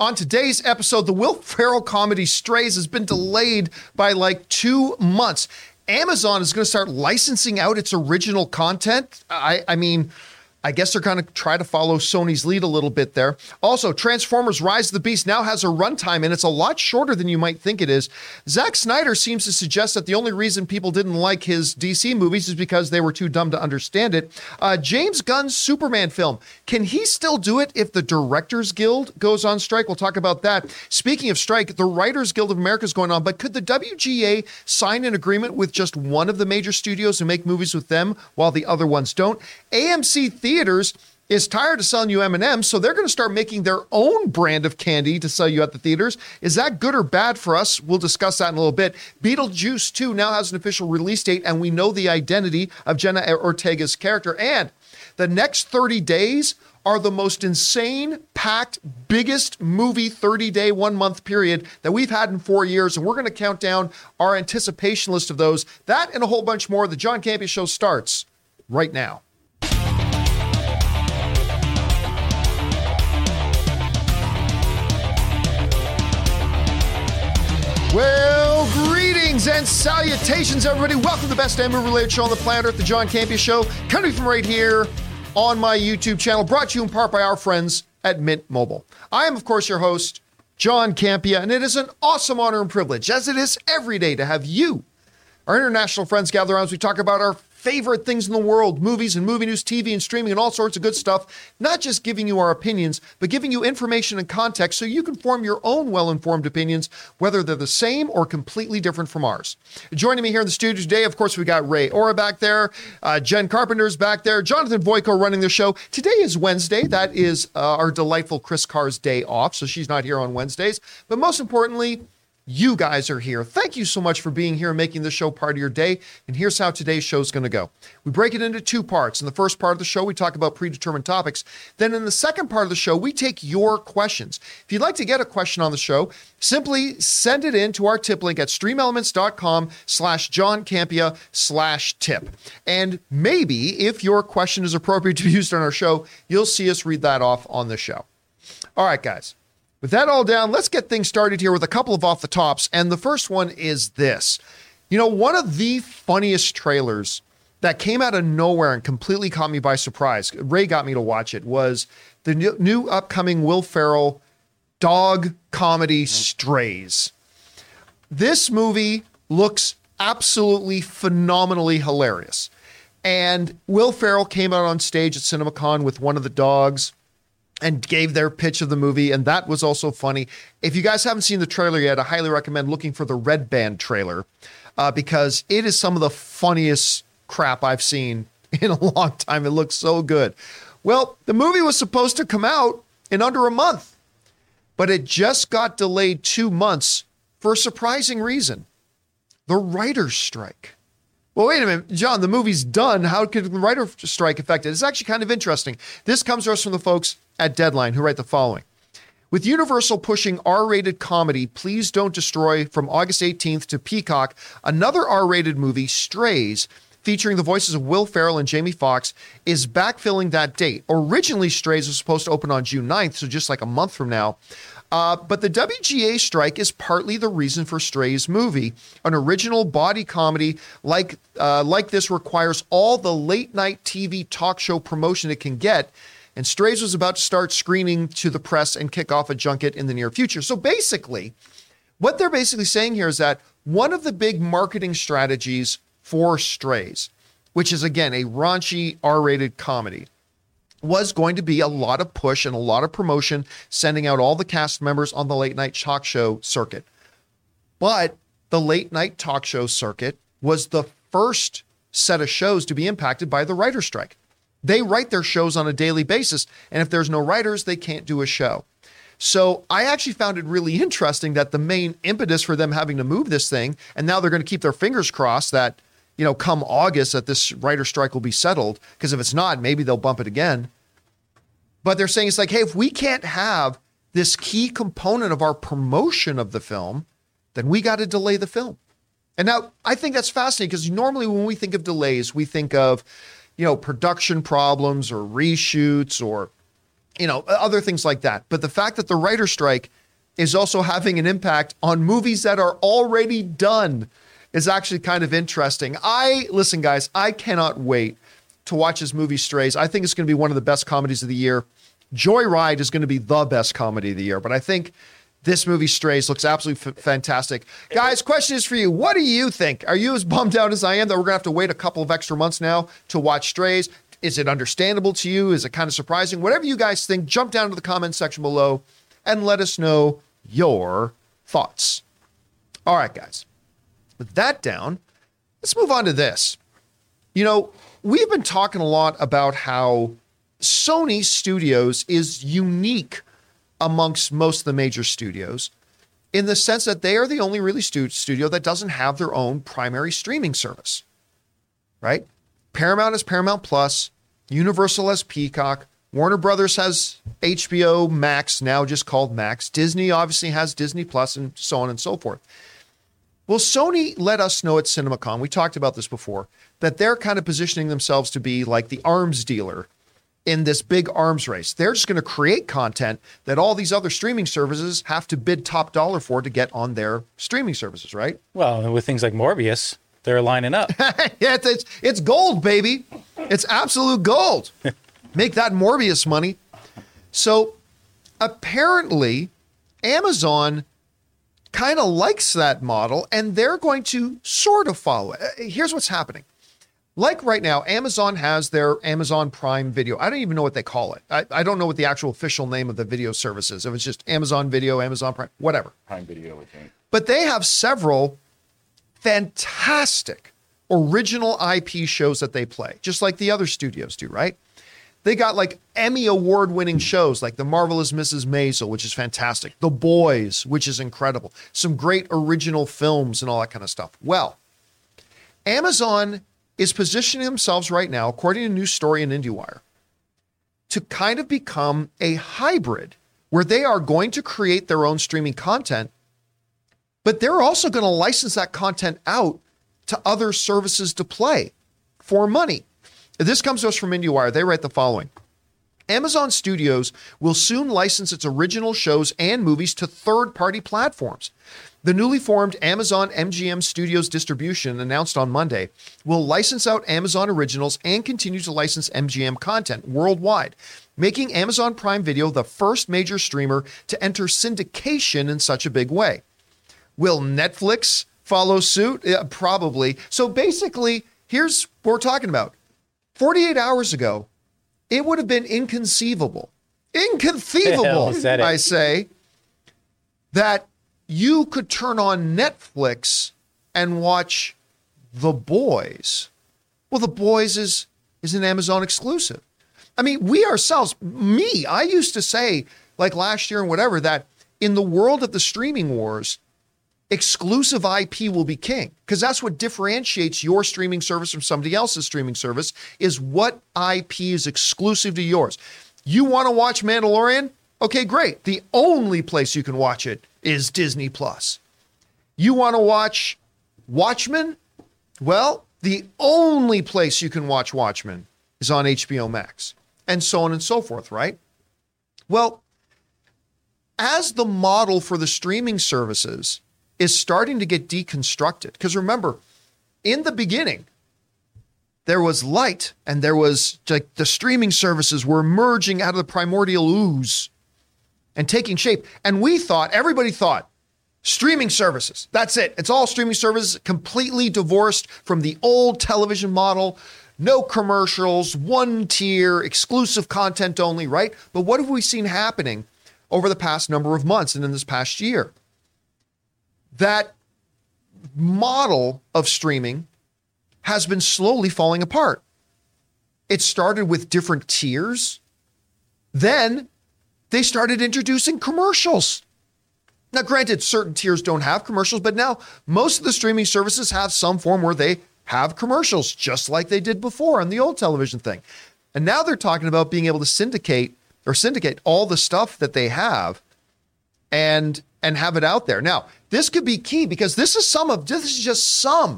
On today's episode, the Will Ferrell comedy Strays has been delayed by like 2 months. Amazon is going to start licensing out its original content. I mean, I guess they're going to try to follow Sony's lead a little bit there. Also, Transformers: Rise of the Beasts now has a runtime, and it's a lot shorter than you might think it is. Zack Snyder seems to suggest that the only reason people didn't like his DC movies is because they were too dumb to understand it. James Gunn's Superman film, can he still do it if the Directors Guild goes on strike? We'll talk about that. Speaking of strike, the Writers Guild of America is going on, but could the WGA sign an agreement with just one of the major studios and make movies with them while the other ones don't? AMC Theatres is tired of selling you M&M's, so they're going to start making their own brand of candy to sell you at the theaters. Is that good or bad for us? We'll discuss that in a little bit. Beetlejuice 2 now has an official release date, and we know the identity of Jenna Ortega's character. And the next 30 days are the most insane, packed, biggest movie 30-day, one-month period that we've had in 4 years, and we're going to count down our anticipation list of those. That and a whole bunch more. The John Campea Show starts right now. Well, greetings and salutations, everybody. Welcome to the best movie-related show on the planet Earth, the John Campea Show, coming from right here on my YouTube channel, brought to you in part by our friends at Mint Mobile. I am, of course, your host, John Campea, and it is an awesome honor and privilege, as it is every day, to have you, our international friends, gather around as we talk about our favorite things in the world, movies and movie news, TV and streaming and all sorts of good stuff, not just giving you our opinions, but giving you information and context so you can form your own well-informed opinions, whether they're the same or completely different from ours. Joining me here in the studio today, of course, we got Ray Ora back there, Jen Carpenter's back there, Jonathan Voico running the show. Today is Wednesday. That is our delightful Chris Carr's day off, so she's not here on Wednesdays. But most importantly, you guys are here. Thank you so much for being here and making this show part of your day. And here's how today's show is going to go. We break it into two parts. In the first part of the show, we talk about predetermined topics. Then in the second part of the show, we take your questions. If you'd like to get a question on the show, simply send it in to our tip link at streamelements.com/JohnCampea/tip. And maybe if your question is appropriate to be used on our show, you'll see us read that off on the show. All right, guys. With that all down, let's get things started here with a couple of off the tops. And the first one is this. You know, one of the funniest trailers that came out of nowhere and completely caught me by surprise, Ray got me to watch it, was the new upcoming Will Ferrell dog comedy Strays. This movie looks absolutely phenomenally hilarious. And Will Ferrell came out on stage at CinemaCon with one of the dogs and gave their pitch of the movie, and that was also funny. If you guys haven't seen the trailer yet, I highly recommend looking for the Red Band trailer because it is some of the funniest crap I've seen in a long time. It looks so good. Well, the movie was supposed to come out in under a month, but it just got delayed 2 months for a surprising reason: the writer's strike. Well, wait a minute, John, the movie's done. How could the writer's strike affect it? It's actually kind of interesting. This comes to us from the folks at Deadline, who write the following. With Universal pushing R-rated comedy Please Don't Destroy from August 18th to Peacock, another R-rated movie, Strays, featuring the voices of Will Ferrell and Jamie Foxx, is backfilling that date. Originally, Strays was supposed to open on June 9th, so just like a month from now. But the WGA strike is partly the reason for Strays' movie. An original body comedy like this requires all the late-night TV talk show promotion it can get, and Strays was about to start screening to the press and kick off a junket in the near future. So basically, what they're basically saying here is that one of the big marketing strategies for Strays, which is, again, a raunchy R-rated comedy, was going to be a lot of push and a lot of promotion, sending out all the cast members on the late-night talk show circuit. But the late-night talk show circuit was the first set of shows to be impacted by the writer's strike. They write their shows on a daily basis, and if there's no writers, they can't do a show. So I actually found it really interesting that the main impetus for them having to move this thing, and now they're going to keep their fingers crossed that, you know, come August that this writer strike will be settled, because if it's not, maybe they'll bump it again. But they're saying it's like, hey, if we can't have this key component of our promotion of the film, then we got to delay the film. And now I think that's fascinating, because normally when we think of delays, we think of, you know, production problems or reshoots or you know, other things like that. But the fact that the writer's strike is also having an impact on movies that are already done is actually kind of interesting. Listen, guys, I cannot wait to watch this movie Strays. I think it's going to be one of the best comedies of the year. Joyride is going to be the best comedy of the year, but I think this movie Strays looks absolutely fantastic. Guys, question is for you. What do you think? Are you as bummed out as I am that we're going to have to wait a couple of extra months now to watch Strays? Is it understandable to you? Is it kind of surprising? Whatever you guys think, jump down to the comment section below and let us know your thoughts. All right, guys. With that down, let's move on to this. You know, we've been talking a lot about how Sony Studios is unique amongst most of the major studios in the sense that they are the only really studio that doesn't have their own primary streaming service, right? Paramount has Paramount Plus, Universal has Peacock, Warner Brothers has HBO Max, now just called Max. Disney obviously has Disney Plus and so on and so forth. Well, Sony let us know at CinemaCon, we talked about this before, that they're kind of positioning themselves to be like the arms dealer in this big arms race. They're just going to create content that all these other streaming services have to bid top dollar for to get on their streaming services, right? Well, and with things like Morbius, they're lining up. Yeah, it's gold, baby. It's absolute gold. Make that Morbius money. So apparently Amazon kind of likes that model and they're going to sort of follow it. Here's what's happening. Like right now, Amazon has their Amazon Prime Video. I don't even know what they call it. I don't know what the actual official name of the video service is. If it's just Amazon Video, Amazon Prime, whatever. Prime Video, I think. But they have several fantastic original IP shows that they play, just like the other studios do, right? They got like Emmy award-winning shows like The Marvelous Mrs. Maisel, which is fantastic. The Boys, which is incredible. Some great original films and all that kind of stuff. Well, Amazon is positioning themselves right now, according to a new story in IndieWire, to kind of become a hybrid where they are going to create their own streaming content, but they're also going to license that content out to other services to play for money. This comes to us from IndieWire. They write the following. Amazon Studios will soon license its original shows and movies to third-party platforms. The newly formed Amazon MGM Studios Distribution, announced on Monday, will license out Amazon Originals and continue to license MGM content worldwide, making Amazon Prime Video the first major streamer to enter syndication in such a big way. Will Netflix follow suit? Yeah, probably. So basically, here's what we're talking about. 48 hours ago, it would have been inconceivable. Inconceivable, I say, that you could turn on Netflix and watch The Boys. Well, The Boys is an Amazon exclusive. I mean, we ourselves, I used to say, like last year and whatever, that in the world of the streaming wars, exclusive IP will be king, because that's what differentiates your streaming service from somebody else's streaming service, is what IP is exclusive to yours. You want to watch Mandalorian? Okay, great. The only place you can watch it is Disney Plus. You want to watch Watchmen? Well, the only place you can watch Watchmen is on HBO Max, and so on and so forth, right? Well, as the model for the streaming services is starting to get deconstructed, because remember, in the beginning, there was light and there was like the streaming services were emerging out of the primordial ooze and taking shape. And everybody thought streaming services, that's it. It's all streaming services, completely divorced from the old television model, no commercials, one tier, exclusive content only, right? But what have we seen happening over the past number of months and in this past year? That model of streaming has been slowly falling apart. It started with different tiers. Then they started introducing commercials. Now, granted, certain tiers don't have commercials, but now most of the streaming services have some form where they have commercials, just like they did before on the old television thing. And now they're talking about being able to syndicate all the stuff that they have and have it out there. Now, this could be key, because this is just some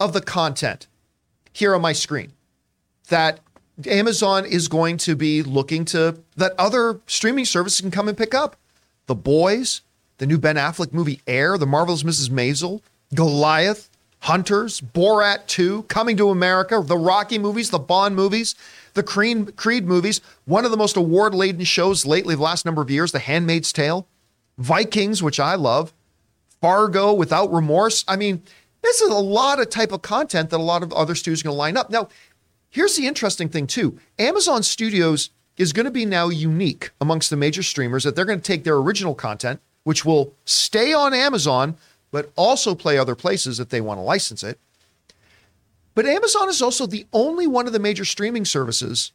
of the content here on my screen that Amazon is going to be looking to that other streaming services can come and pick up. The Boys, the new Ben Affleck movie Air, The Marvelous Mrs. Maisel, Goliath, Hunters, Borat 2, Coming to America, the Rocky movies, the Bond movies, the Creed movies, one of the most award-laden shows lately the last number of years, The Handmaid's Tale, Vikings, which I love, Fargo, Without Remorse. I mean, this is a lot of type of content that a lot of other studios are going to line up. Now, here's the interesting thing, too. Amazon Studios is going to be now unique amongst the major streamers that they're going to take their original content, which will stay on Amazon, but also play other places if they want to license it. But Amazon is also the only one of the major streaming services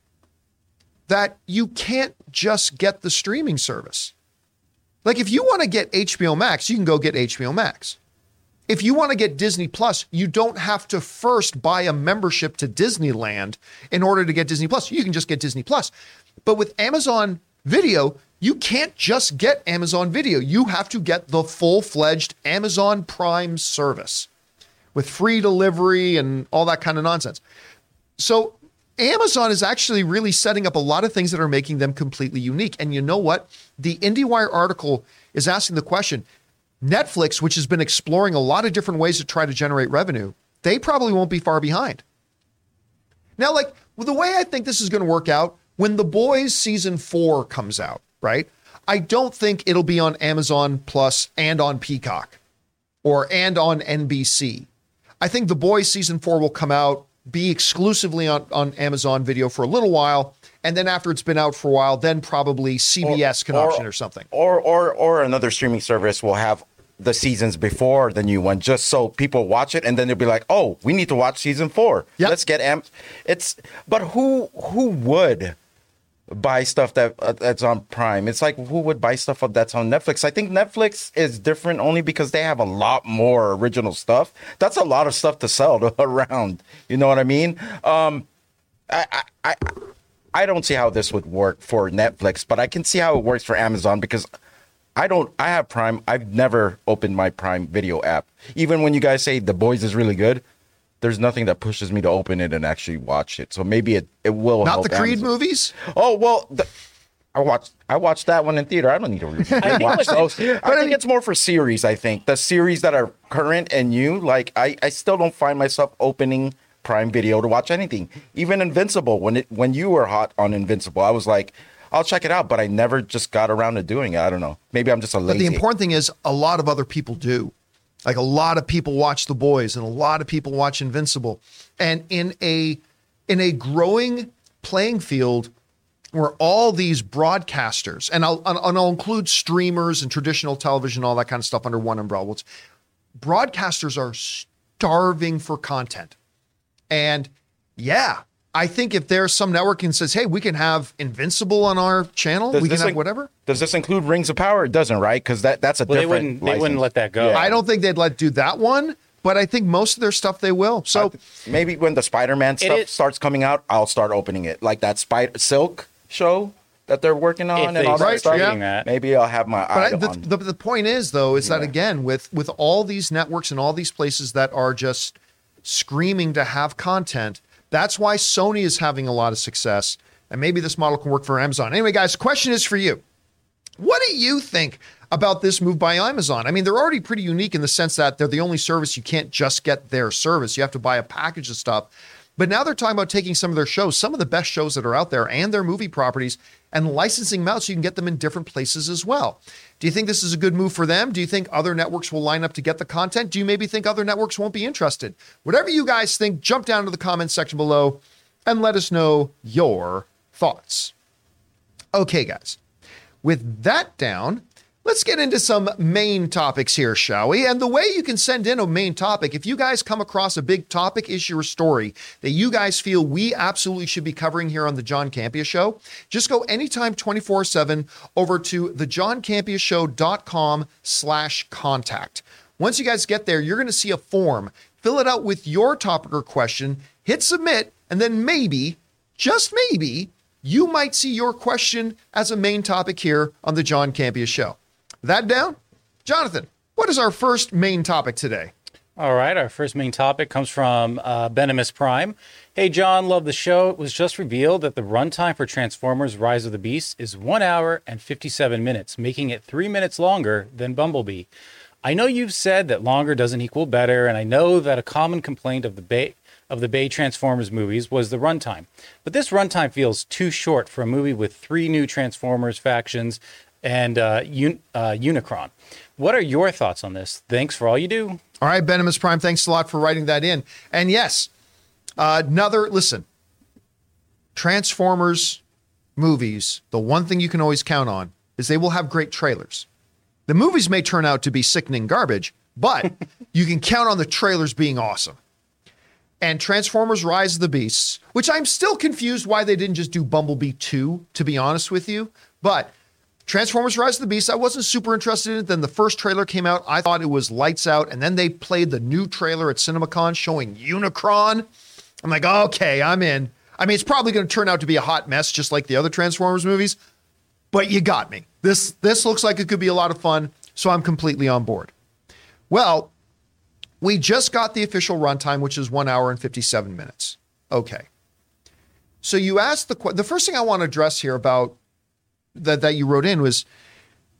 that you can't just get the streaming service. Like if you want to get HBO Max, you can go get HBO Max. If you want to get Disney Plus, you don't have to first buy a membership to Disneyland in order to get Disney Plus. You can just get Disney Plus. But with Amazon Video, you can't just get Amazon Video. You have to get the full-fledged Amazon Prime service with free delivery and all that kind of nonsense. So Amazon is actually really setting up a lot of things that are making them completely unique. And you know what? The IndieWire article is asking the question, Netflix, which has been exploring a lot of different ways to try to generate revenue, they probably won't be far behind. Now, like, well, the way I think this is going to work out, when The Boys Season 4 comes out, right? I don't think it'll be on Amazon Plus and on Peacock and on NBC. I think The Boys Season 4 will come out, be exclusively on Amazon Video for a little while, and then after it's been out for a while, then probably CBS can option or something. Or another streaming service will have the seasons before the new one, just so people watch it, and then they'll be like, oh, we need to watch Season 4. Yep. Let's get But who would buy stuff that's on Prime? It's like, who would buy stuff that's on Netflix? I think Netflix is different only because they have a lot more original stuff. That's a lot of stuff to sell around. You know what I mean? I don't see how this would work for Netflix, but I can see how it works for Amazon because I have Prime. I've never opened my Prime Video app. Even when you guys say The Boys is really good, there's nothing that pushes me to open it and actually watch it. So maybe it will help. Not the Creed movies? Oh, well, I watched that one in theater. I don't need to watch those. I think it's more for series, I think. The series that are current and new, like I still don't find myself opening Prime Video to watch anything. Even Invincible, when you were hot on Invincible, I was like, I'll check it out, but I never just got around to doing it. I don't know. Maybe I'm just a lazy. But the important thing is a lot of other people do. Like a lot of people watch The Boys and a lot of people watch Invincible. And in a growing playing field where all these broadcasters, and I'll include streamers and traditional television, all that kind of stuff under one umbrella. Broadcasters are starving for content. And yeah, I think if there's some network and says, hey, we can have Invincible on our channel, we can have whatever. Does this include Rings of Power? It doesn't, right? Because that's a different license. They wouldn't let that go. Yeah. I don't think they'd do that one, but I think most of their stuff they will. So maybe when the Spider-Man stuff starts coming out, I'll start opening it. Like that Silk show that they're working on and all that stuff. Yeah. Maybe I'll have my eye on. The point is, though, is that, again, with all these networks and all these places that are just screaming to have content, that's why Sony is having a lot of success, and maybe this model can work for Amazon. Anyway, guys, question is for you. What do you think about this move by Amazon? I mean, they're already pretty unique in the sense that they're the only service. You can't just get their service. You have to buy a package of stuff. But now they're talking about taking some of their shows, some of the best shows that are out there, and their movie properties, and licensing them out so you can get them in different places as well. Do you think this is a good move for them? Do you think other networks will line up to get the content? Do you maybe think other networks won't be interested? Whatever you guys think, jump down to the comments section below and let us know your thoughts. Okay, guys. With that down, let's get into some main topics here, shall we? And the way you can send in a main topic, if you guys come across a big topic, issue, or story that you guys feel we absolutely should be covering here on The John Campea Show, just go anytime 24/7 over to thejohncampeashow.com/contact. Once you guys get there, you're going to see a form. Fill it out with your topic or question, hit submit, and then maybe, just maybe, you might see your question as a main topic here on The John Campea Show. That down? Jonathan, what is our first main topic today? All right, our first main topic comes from Venomous Prime. Hey, John, love the show. It was just revealed that the runtime for Transformers: Rise of the Beasts is 1 hour and 57 minutes, making it 3 minutes longer than Bumblebee. I know you've said that longer doesn't equal better, and I know that a common complaint of the Bay Transformers movies was the runtime. But this runtime feels too short for a movie with three new Transformers factions and Unicron. What are your thoughts on this? Thanks for all you do. All right, Venomous Prime, thanks a lot for writing that in. And yes, listen, Transformers movies, the one thing you can always count on is they will have great trailers. The movies may turn out to be sickening garbage, but you can count on the trailers being awesome. And Transformers Rise of the Beasts, which I'm still confused why they didn't just do Bumblebee 2, to be honest with you, but Transformers Rise of the Beasts, I wasn't super interested in it. Then the first trailer came out. I thought it was lights out. And then they played the new trailer at CinemaCon showing Unicron. I'm like, okay, I'm in. I mean, it's probably going to turn out to be a hot mess, just like the other Transformers movies. But you got me. This looks like it could be a lot of fun. So I'm completely on board. Well, we just got the official runtime, which is 1 hour and 57 minutes. Okay. So you asked the first thing I want to address here about that you wrote in was,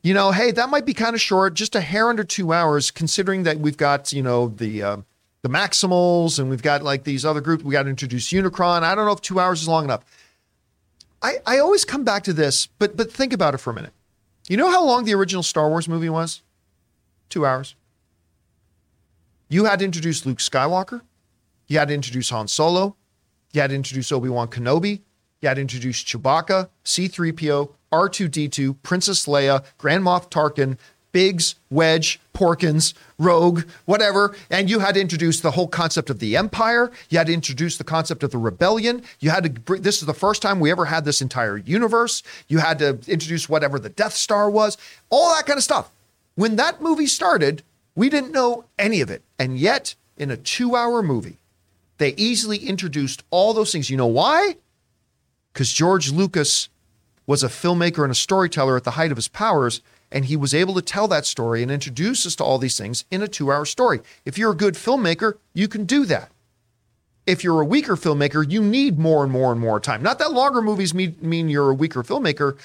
you know, hey, that might be kind of short, just a hair under 2 hours, considering that we've got, you know, the Maximals and we've got like these other groups. We got to introduce Unicron. I don't know if 2 hours is long enough. I always come back to this, but think about it for a minute. You know how long the original Star Wars movie was? 2 hours. You had to introduce Luke Skywalker. You had to introduce Han Solo. You had to introduce Obi-Wan Kenobi. You had to introduce Chewbacca, C-3PO, R2-D2, Princess Leia, Grand Moff Tarkin, Biggs, Wedge, Porkins, Rogue, whatever. And you had to introduce the whole concept of the Empire. You had to introduce the concept of the Rebellion. You had to bring, this is the first time we ever had this entire universe. You had to introduce whatever the Death Star was, all that kind of stuff. When that movie started, we didn't know any of it. And yet, in a 2 hour movie, they easily introduced all those things. You know why? Because George Lucas was a filmmaker and a storyteller at the height of his powers, and he was able to tell that story and introduce us to all these things in a 2 hour story. If you're a good filmmaker, you can do that. If you're a weaker filmmaker, you need more and more and more time. Not that longer movies mean you're a weaker filmmaker,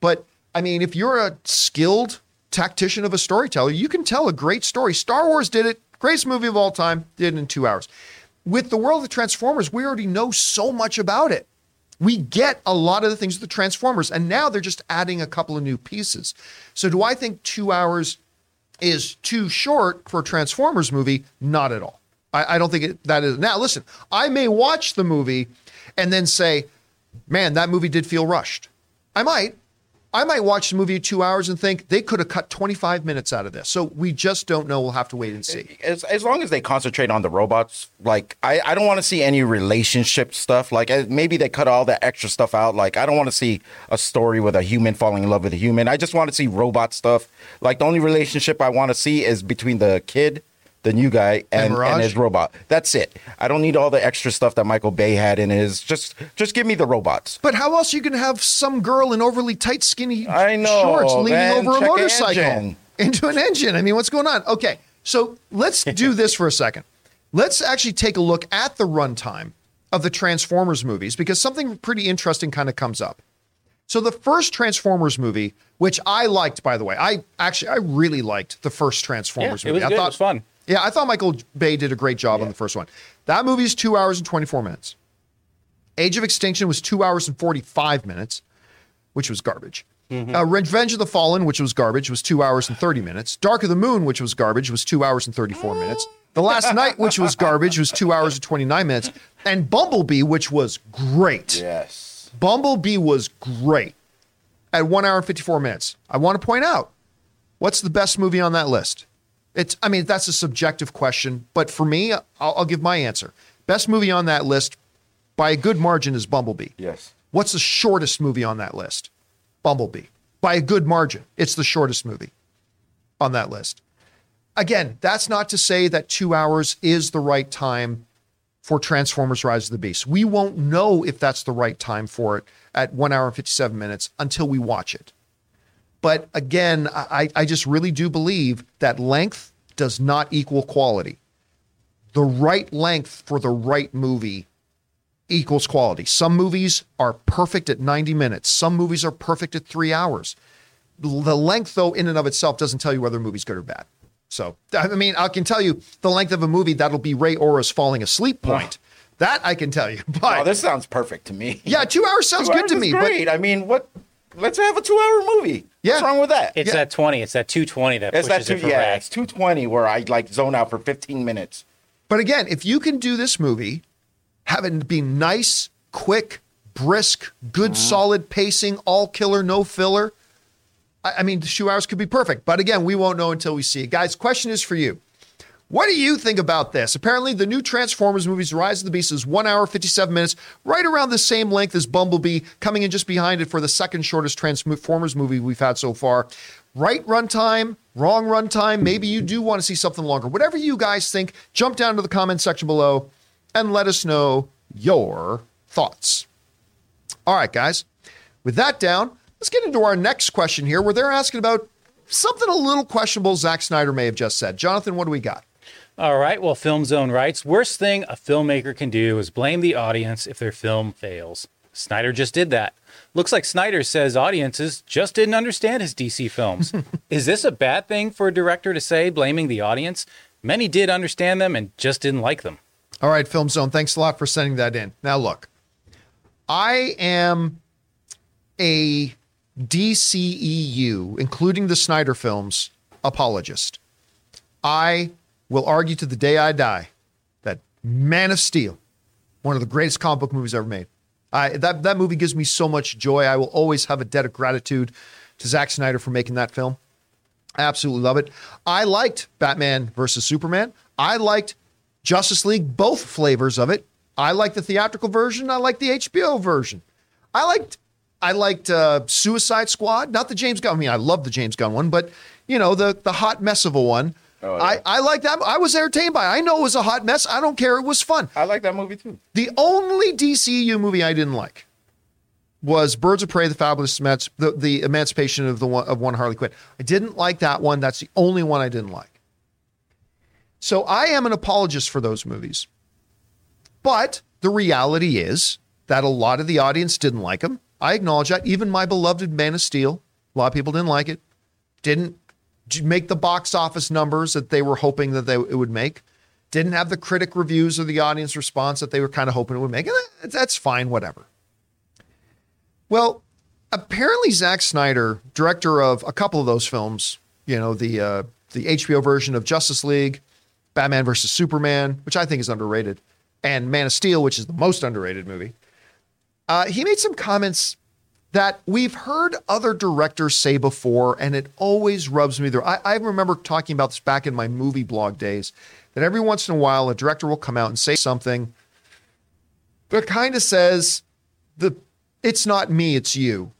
but I mean, if you're a skilled tactician of a storyteller, you can tell a great story. Star Wars did it. Greatest movie of all time, did it in 2 hours. With the world of Transformers, we already know so much about it. We get a lot of the things with the Transformers, and now they're just adding a couple of new pieces. So do I think 2 hours is too short for a Transformers movie? Not at all. I don't think that is. Now, listen, I may watch the movie and then say, man, that movie did feel rushed. I might watch the movie at 2 hours and think they could have cut 25 minutes out of this. So we just don't know. We'll have to wait and see. As long as they concentrate on the robots, like I don't want to see any relationship stuff. Like maybe they cut all that extra stuff out. Like I don't want to see a story with a human falling in love with a human. I just want to see robot stuff. Like the only relationship I want to see is between the kid, the new guy, and his robot. That's it. I don't need all the extra stuff that Michael Bay had in his. Just give me the robots. But how else are you going to have some girl in overly tight, skinny shorts leaning over a motorcycle into an engine? I mean, what's going on? Okay, so let's do this for a second. Let's actually take a look at the runtime of the Transformers movies, because something pretty interesting kind of comes up. So the first Transformers movie, which I liked, by the way, I really liked the first Transformers movie. It was good. I thought it was fun. Yeah, I thought Michael Bay did a great job on the first one. That movie is 2 hours and 24 minutes. Age of Extinction was 2 hours and 45 minutes, which was garbage. Mm-hmm. Revenge of the Fallen, which was garbage, was 2 hours and 30 minutes. Dark of the Moon, which was garbage, was 2 hours and 34 minutes. The Last Night, which was garbage, was 2 hours and 29 minutes. And Bumblebee, which was great. Yes. Bumblebee was great at 1 hour and 54 minutes. I want to point out, what's the best movie on that list? That's a subjective question, but for me, I'll give my answer. Best movie on that list by a good margin is Bumblebee. Yes. What's the shortest movie on that list? Bumblebee. By a good margin, it's the shortest movie on that list. Again, that's not to say that 2 hours is the right time for Transformers Rise of the Beast. We won't know if that's the right time for it at 1 hour and 57 minutes until we watch it. But again, I just really do believe that length does not equal quality. the right length for the right movie equals quality. Some movies are perfect at 90 minutes. Some movies are perfect at 3 hours. The length, though, in and of itself doesn't tell you whether a movie's good or bad. So, I mean, I can tell you the length of a movie, that'll be Ray Ora's falling asleep point. Oh. That I can tell you. But, oh, this sounds perfect to me. Yeah, 2 hours sounds good to me. Great. But, I mean, what? Let's have a 2 hour movie. Yeah. What's wrong with that? It's that 20. It's that 220 that pushes it for Ray. It's 220 where I like zone out for 15 minutes. But again, if you can do this movie, have it be nice, quick, brisk, good, solid pacing, all killer, no filler. I mean, the 2 hours could be perfect. But again, we won't know until we see it. Guys, question is for you. What do you think about this? Apparently, the new Transformers movies, Rise of the Beasts, is 1 hour, 57 minutes, right around the same length as Bumblebee, coming in just behind it for the second shortest Transformers movie we've had so far. Right runtime, wrong runtime. Maybe you do want to see something longer. Whatever you guys think, jump down to the comment section below and let us know your thoughts. All right, guys. With that down, let's get into our next question here, where they're asking about something a little questionable Zack Snyder may have just said. Jonathan, what do we got? All right, well, Film Zone writes, worst thing a filmmaker can do is blame the audience if their film fails. Snyder just did that. Looks like Snyder says audiences just didn't understand his DC films. Is this a bad thing for a director to say, blaming the audience? Many did understand them and just didn't like them. All right, Film Zone, thanks a lot for sending that in. Now, look, I am a DCEU, including the Snyder films, apologist. I will argue to the day I die that Man of Steel, one of the greatest comic book movies ever made. That movie gives me so much joy. I will always have a debt of gratitude to Zack Snyder for making that film. I absolutely love it. I liked Batman versus Superman. I liked Justice League, both flavors of it. I liked the theatrical version. I liked the HBO version. I liked Suicide Squad, not the James Gunn. I mean, I love the James Gunn one, but, you know, the hot mess of a one. Oh, yeah. I like that. I was entertained by it. I know it was a hot mess. I don't care. It was fun. I like that movie too. The only DCU movie I didn't like was Birds of Prey, The Fabulous the Emancipation of One Harley Quinn. I didn't like that one. That's the only one I didn't like. So I am an apologist for those movies. But the reality is that a lot of the audience didn't like them. I acknowledge that. Even my beloved Man of Steel, a lot of people didn't like it. Didn't make the box office numbers that they were hoping that it would make. Didn't have the critic reviews or the audience response that they were kind of hoping it would make. And that's fine, whatever. Well, apparently Zack Snyder, director of a couple of those films, you know, the HBO version of Justice League, Batman versus Superman, which I think is underrated, and Man of Steel, which is the most underrated movie. He made some comments that we've heard other directors say before, and it always rubs me there. I remember talking about this back in my movie blog days, that every once in a while, a director will come out and say something that kind of says, it's not me, it's you.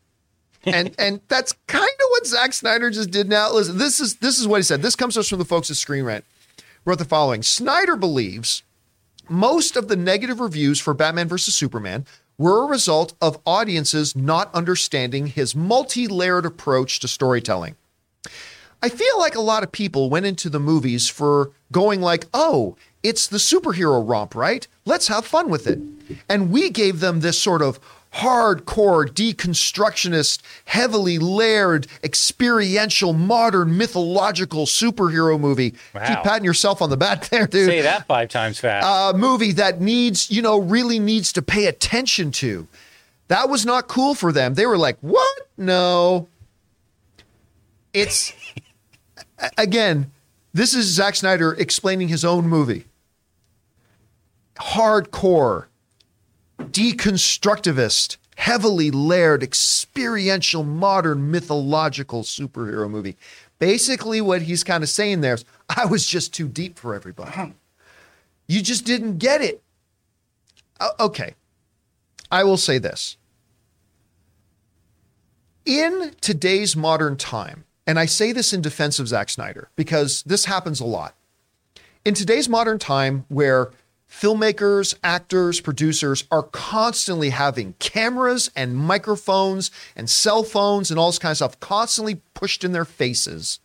And that's kind of what Zack Snyder just did now. Listen, this is what he said. This comes to us from the folks at Screen Rant. Wrote the following. Snyder believes most of the negative reviews for Batman versus Superman were a result of audiences not understanding his multi-layered approach to storytelling. I feel like a lot of people went into the movies for going like, oh, it's the superhero romp, right? Let's have fun with it. And we gave them this sort of hardcore, deconstructionist, heavily layered, experiential, modern, mythological superhero movie. Wow. Keep patting yourself on the back there, dude. Say that 5 times fast. Movie that needs, you know, really needs to pay attention to. That was not cool for them. They were like, what? No. It's, again, this is Zack Snyder explaining his own movie. Hardcore, deconstructivist, heavily layered, experiential, modern, mythological superhero movie. Basically what he's kind of saying there is, I was just too deep for everybody. You just didn't get it. Okay. I will say this. In today's modern time, and I say this in defense of Zack Snyder, because this happens a lot. In today's modern time where filmmakers, actors, producers are constantly having cameras and microphones and cell phones and all this kind of stuff constantly pushed in their faces.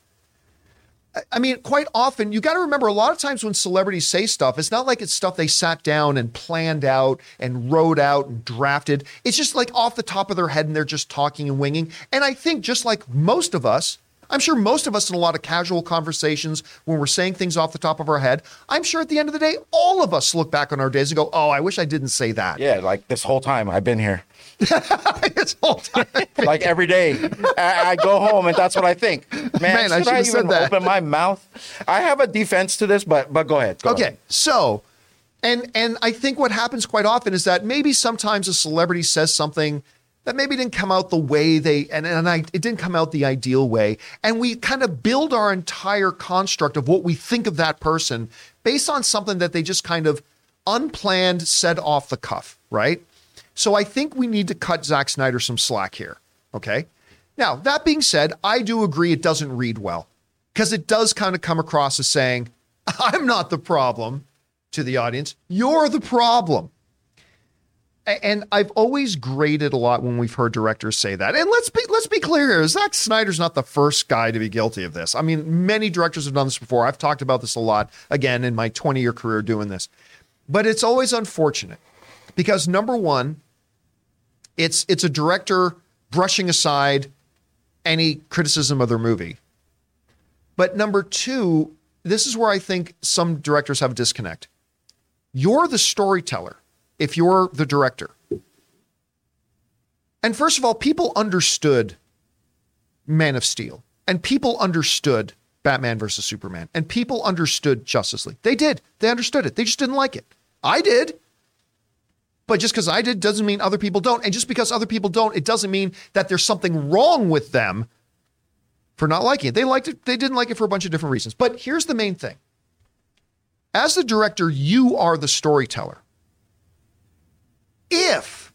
I mean, quite often, you got to remember, a lot of times when celebrities say stuff, it's not like it's stuff they sat down and planned out and wrote out and drafted. It's just like off the top of their head and they're just talking and winging. And I think just like most of us, I'm sure most of us in a lot of casual conversations when we're saying things off the top of our head, I'm sure at the end of the day, all of us look back on our days and go, oh, I wish I didn't say that. Yeah, like this whole time I've been here. This whole time. Like every day I go home and that's what I think. Man, I should have said that. Open my mouth. I have a defense to this, but go ahead. Go okay, ahead. So, and I think what happens quite often is that maybe sometimes a celebrity says something that maybe didn't come out the way they, it didn't come out the ideal way. And we kind of build our entire construct of what we think of that person based on something that they just kind of unplanned said off the cuff, right? So I think we need to cut Zack Snyder some slack here, okay? Now, that being said, I do agree it doesn't read well because it does kind of come across as saying, I'm not the problem to the audience. You're the problem. And I've always grated a lot when we've heard directors say that. And let's be clear here. Zack Snyder's not the first guy to be guilty of this. I mean, many directors have done this before. I've talked about this a lot, again, in my 20-year career doing this. But it's always unfortunate because, number one, it's a director brushing aside any criticism of their movie. But number two, this is where I think some directors have a disconnect. You're the storyteller if you're the director. And first of all, people understood Man of Steel, and people understood Batman versus Superman, and people understood Justice League. They did. They understood it. They just didn't like it. I did. But just because I did doesn't mean other people don't. And just because other people don't, it doesn't mean that there's something wrong with them for not liking it. They liked it. They didn't like it for a bunch of different reasons. But here's the main thing. As the director, you are the storyteller. If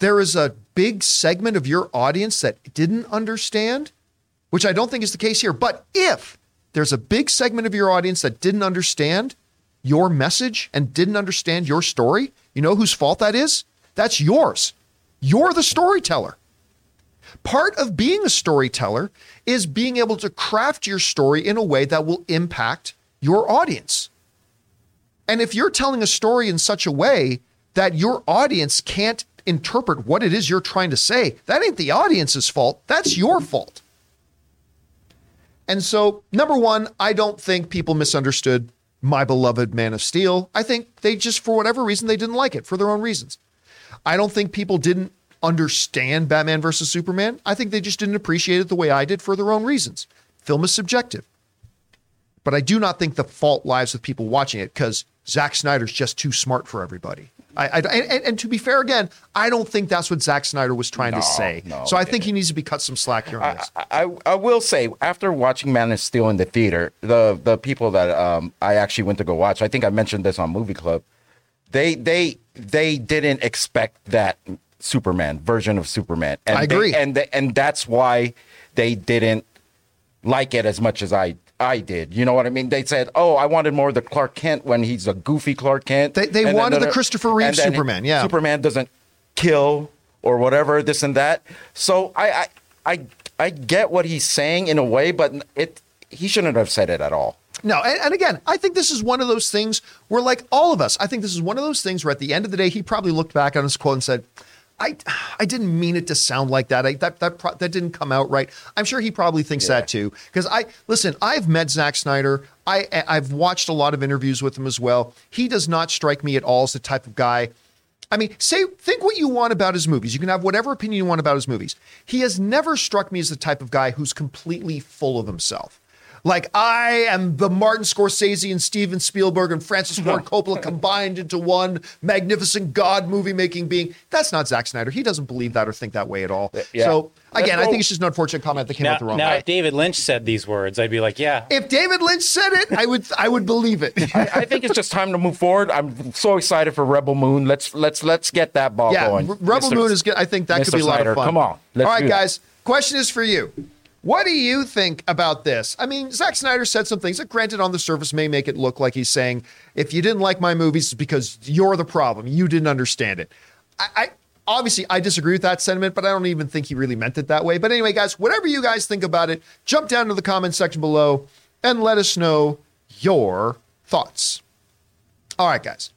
there is a big segment of your audience that didn't understand, which I don't think is the case here, but if there's a big segment of your audience that didn't understand your message and didn't understand your story, you know whose fault that is? That's yours. You're the storyteller. Part of being a storyteller is being able to craft your story in a way that will impact your audience. And if you're telling a story in such a way that your audience can't interpret what it is you're trying to say, that ain't the audience's fault. That's your fault. And so, number one, I don't think people misunderstood my beloved Man of Steel. I think they just, for whatever reason, they didn't like it for their own reasons. I don't think people didn't understand Batman versus Superman. I think they just didn't appreciate it the way I did for their own reasons. Film is subjective. But I do not think the fault lies with people watching it because Zack Snyder's just too smart for everybody. And to be fair again, I don't think that's what Zack Snyder was trying to say. So I think he needs to be cut some slack here on this. I will say, after watching Man of Steel in the theater, the people that I actually went to go watch, I think I mentioned this on Movie Club, they didn't expect that Superman version of Superman. And I agree. And that's why they didn't like it as much as I did. You know what I mean? They said, oh, I wanted more of the Clark Kent when he's a goofy Clark Kent. They wanted the Christopher Reeve Superman, yeah. Superman doesn't kill or whatever, this and that. So I get what he's saying in a way, but he shouldn't have said it at all. No, and again, I think this is one of those things where, like all of us, I think this is one of those things where at the end of the day, he probably looked back on his quote and said, I didn't mean it to sound like that. That didn't come out right. I'm sure he probably thinks that too. Because I've met Zack Snyder. I've watched a lot of interviews with him as well. He does not strike me at all as the type of guy. I mean, think what you want about his movies. You can have whatever opinion you want about his movies. He has never struck me as the type of guy who's completely full of himself. Like, I am the Martin Scorsese and Steven Spielberg and Francis Ford Coppola combined into one magnificent God movie-making being. That's not Zack Snyder. He doesn't believe that or think that way at all. Yeah. So, again, I think it's just an unfortunate comment that came out the wrong way. If David Lynch said these words, I'd be like, yeah. If David Lynch said it, I would believe it. I think it's just time to move forward. I'm so excited for Rebel Moon. Let's get that ball going. Rebel Moon is good. I think that could be a lot of fun. Come on. All right, guys. Question is for you. What do you think about this? I mean, Zack Snyder said some things that, granted, on the surface may make it look like he's saying, if you didn't like my movies, it's because you're the problem. You didn't understand it. I disagree with that sentiment, but I don't even think he really meant it that way. But anyway, guys, whatever you guys think about it, jump down to the comment section below and let us know your thoughts. All right, guys.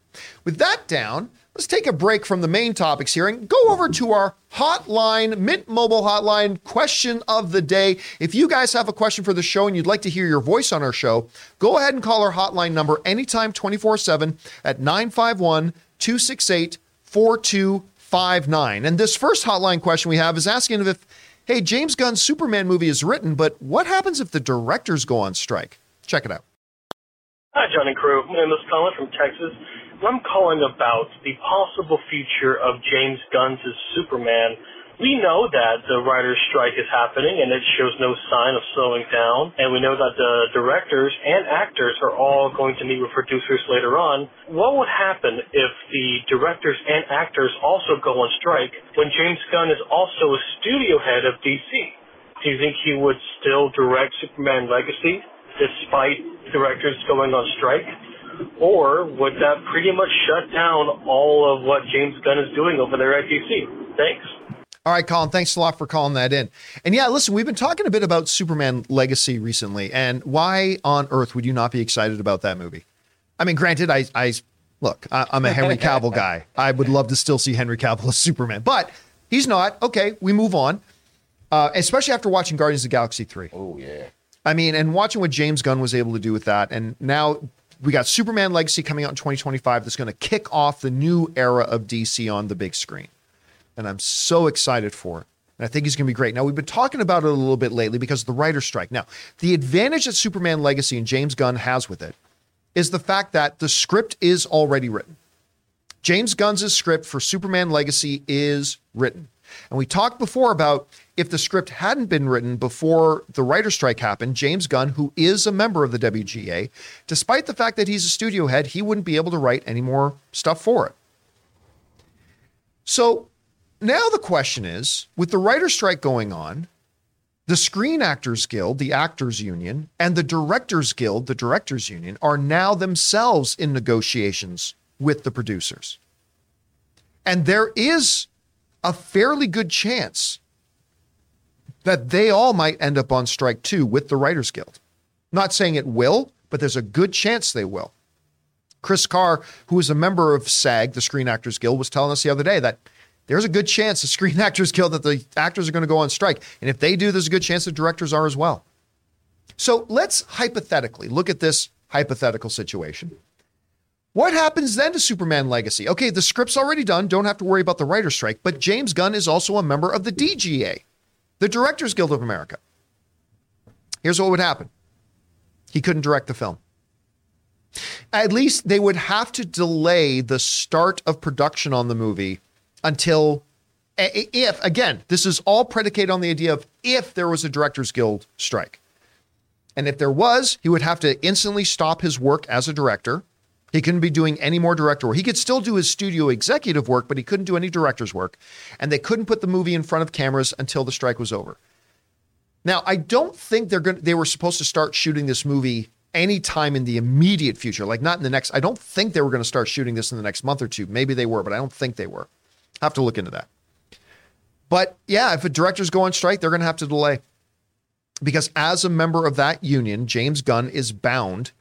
With that down, let's take a break from the main topics here and go over to our hotline, Mint Mobile hotline question of the day. If you guys have a question for the show and you'd like to hear your voice on our show, go ahead and call our hotline number anytime 24/7 at 951-268-4259. And this first hotline question we have is asking if, hey, James Gunn's Superman movie is written, but what happens if the directors go on strike? Check it out. Hi, John and crew. My name is Colin from Texas. I'm calling about the possible future of James Gunn's Superman. We know that the writer's strike is happening, and it shows no sign of slowing down. And we know that the directors and actors are all going to meet with producers later on. What would happen if the directors and actors also go on strike when James Gunn is also a studio head of DC? Do you think he would still direct Superman Legacy despite directors going on strike? Or would that pretty much shut down all of what James Gunn is doing over there at DC? Thanks. All right, Colin, thanks a lot for calling that in. And yeah, listen, we've been talking a bit about Superman Legacy recently, and why on earth would you not be excited about that movie? I mean, granted, I'm a Henry Cavill guy. I would love to still see Henry Cavill as Superman, but he's not. Okay, we move on, especially after watching Guardians of the Galaxy 3. Oh, yeah. I mean, and watching what James Gunn was able to do with that, and now we got Superman Legacy coming out in 2025 that's going to kick off the new era of DC on the big screen. And I'm so excited for it. And I think he's going to be great. Now, we've been talking about it a little bit lately because of the writer's strike. Now, the advantage that Superman Legacy and James Gunn has with it is the fact that the script is already written. James Gunn's script for Superman Legacy is written. And we talked before about if the script hadn't been written before the writer's strike happened, James Gunn, who is a member of the WGA, despite the fact that he's a studio head, he wouldn't be able to write any more stuff for it. So now the question is, with the writer's strike going on, the Screen Actors Guild, the Actors Union, and the Directors Guild, the Directors Union, are now themselves in negotiations with the producers. And there is a fairly good chance that they all might end up on strike too with the Writers Guild. Not saying it will, but there's a good chance they will. Chris Carr, who is a member of SAG, the Screen Actors Guild, was telling us the other day that there's a good chance the Screen Actors Guild that the actors are going to go on strike. And if they do, there's a good chance the directors are as well. So let's hypothetically look at this hypothetical situation. What happens then to Superman Legacy? Okay, the script's already done. Don't have to worry about the writer's strike. But James Gunn is also a member of the DGA, the Directors Guild of America. Here's what would happen. He couldn't direct the film. At least they would have to delay the start of production on the movie until, if, again, this is all predicated on the idea of if there was a Directors Guild strike. And if there was, he would have to instantly stop his work as a director. He couldn't be doing any more director work. He could still do his studio executive work, but he couldn't do any director's work. And they couldn't put the movie in front of cameras until the strike was over. Now, I don't think they were supposed to start shooting this movie anytime in the immediate future. Like not in the next, I don't think they were going to start shooting this in the next month or two. Maybe they were, but I don't think they were. I have to look into that. But yeah, if the directors go on strike, they're going to have to delay. Because as a member of that union, James Gunn is bound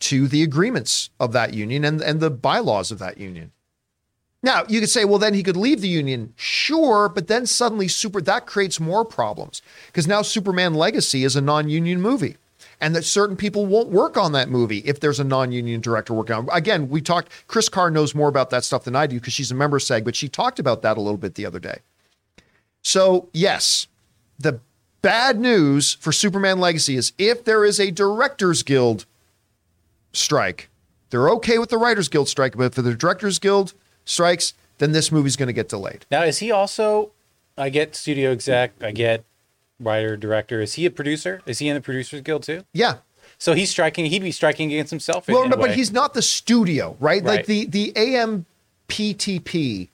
to the agreements of that union and the bylaws of that union. Now, you could say, well, then he could leave the union. Sure, but then suddenly that creates more problems because now Superman Legacy is a non-union movie and that certain people won't work on that movie if there's a non-union director working on. Again, we talked, Chris Carr knows more about that stuff than I do because she's a member of SAG, but she talked about that a little bit the other day. So yes, the bad news for Superman Legacy is if there is a Directors Guild strike, they're okay with the Writers Guild strike, but if the Directors Guild strikes, then this movie's going to get delayed. Now, is he also, I get studio exec, I get writer, director, is he a producer? Is he in the Producers Guild too? Yeah. So he's striking, he'd be striking against himself in, well, no, in a way. But he's not the studio, right? Like the AMPTP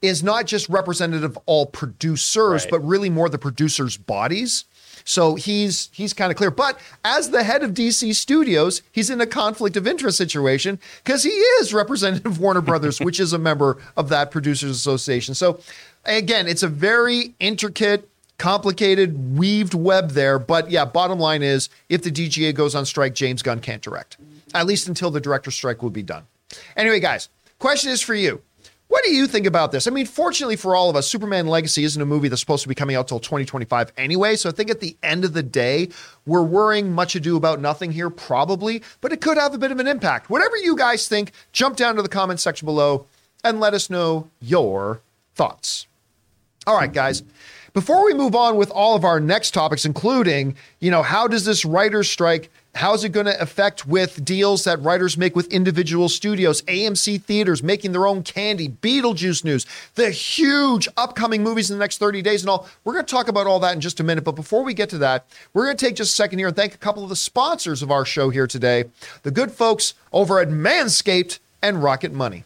is not just representative of all producers, right, but really more the producers' bodies. So he's kind of clear. But as the head of DC Studios, he's in a conflict of interest situation because he is representative of Warner Brothers, which is a member of that producers association. So again, it's a very intricate, complicated, weaved web there. But yeah, bottom line is, if the DGA goes on strike, James Gunn can't direct, at least until the director's strike will be done. Anyway, guys, question is for you. What do you think about this? I mean, fortunately for all of us, Superman Legacy isn't a movie that's supposed to be coming out till 2025 anyway. So I think at the end of the day, we're worrying much ado about nothing here, probably, but it could have a bit of an impact. Whatever you guys think, jump down to the comments section below and let us know your thoughts. All right, guys, before we move on with all of our next topics, including, you know, how does this writer's strike, how's it going to affect with deals that writers make with individual studios, AMC Theatres making their own candy, Beetlejuice news, the huge upcoming movies in the next 30 days and all. We're going to talk about all that in just a minute. But before we get to that, we're going to take just a second here and thank a couple of the sponsors of our show here today, the good folks over at Manscaped and Rocket Money.